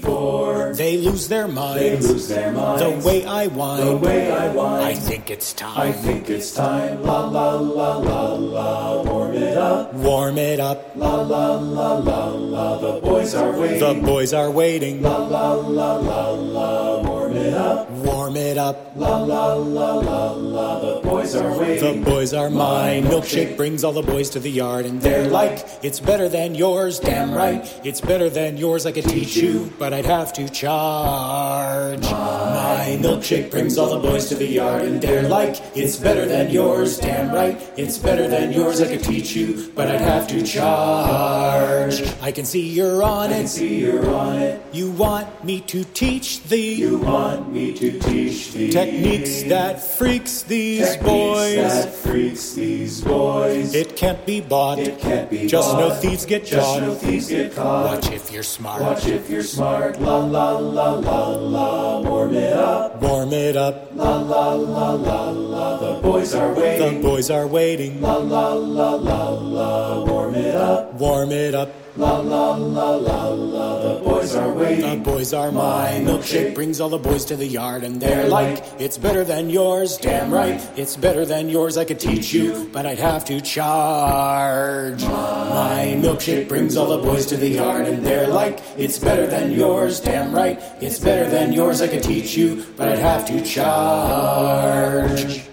For. They lose their minds. They lose their minds. The way I whine. The way I whine. I think it's time. I think it's time. La la la la la. Warm it up. Warm it up. La la la la la. The boys are waiting. The boys are waiting. La la la la la. Warm it up. Warm it up. La la la la la. The boys are waiting. The boys are mine. Milkshake brings all the boys to the yard, and they're like, it's better than yours. Damn right. It's better than yours. I could teach you, but I'd have to charge. My milkshake brings all the boys to the yard, and they're like, it's better than yours, damn right. It's better than yours, I could teach you, but I'd have to charge. I can see you're on it. I can see you're on it. You want me to teach thee. You want me to teach thee. Techniques that freaks these Techniques boys. That freaks these boys. It can't be bought. It can't be Just bought. No thieves get Just caught. No thieves get caught. Watch if you're smart. Watch if you're smart. La la la la la. Warm it up. Warm it up. La la la la la. The boys are waiting. The boys are waiting. La la la la la. Warm it up. Warm it up. La la la la la. The boys are waiting. The boys are mine. Milkshake brings all the boys to the yard, and they're like, it's better than yours, damn right. It's better than yours, I could teach you, but I'd have to charge. My milkshake brings all the boys to the yard, and they're like, it's better than yours, damn right. It's better than yours, I could teach you, but I'd have to charge.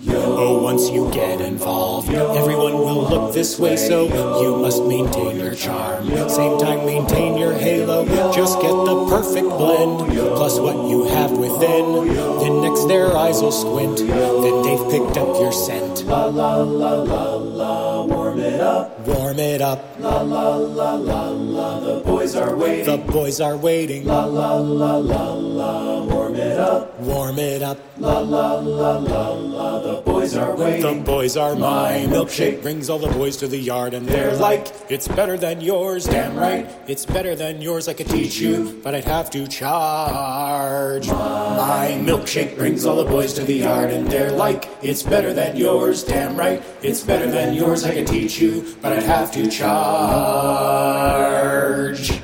Yo, oh, once you get involved, yo, everyone will look this way, so yo, you must maintain your charm. Yo, same time, maintain your halo. Yo, just get the perfect blend, yo, plus what you have within. Yo, then next their eyes will squint, yo, then they've picked up your scent. La la la la la, warm it up. Warm it up. La la la la la, the boys are waiting. The boys are waiting. La la la la la, warm it up. Warm it up. La la la la la, the boys are waiting. The boys are mine. Milkshake brings all the boys to the yard, and they're like, it's better than yours, damn right. It's better than yours, I could teach you, but I'd have to charge. My milkshake brings all the boys to the yard, and they're like, it's better than yours, damn right. It's better than yours, I could teach you, but I'd have to charge.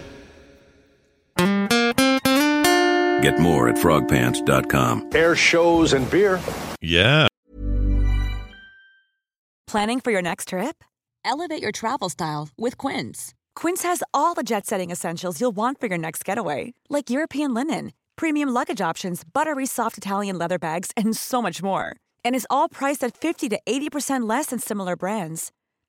Get more at frog pants dot com. Air shows and beer. Yeah. Planning for your next trip? Elevate your travel style with Quince. Quince has all the jet-setting essentials you'll want for your next getaway, like European linen, premium luggage options, buttery soft Italian leather bags, and so much more. And is all priced at fifty to eighty percent less than similar brands.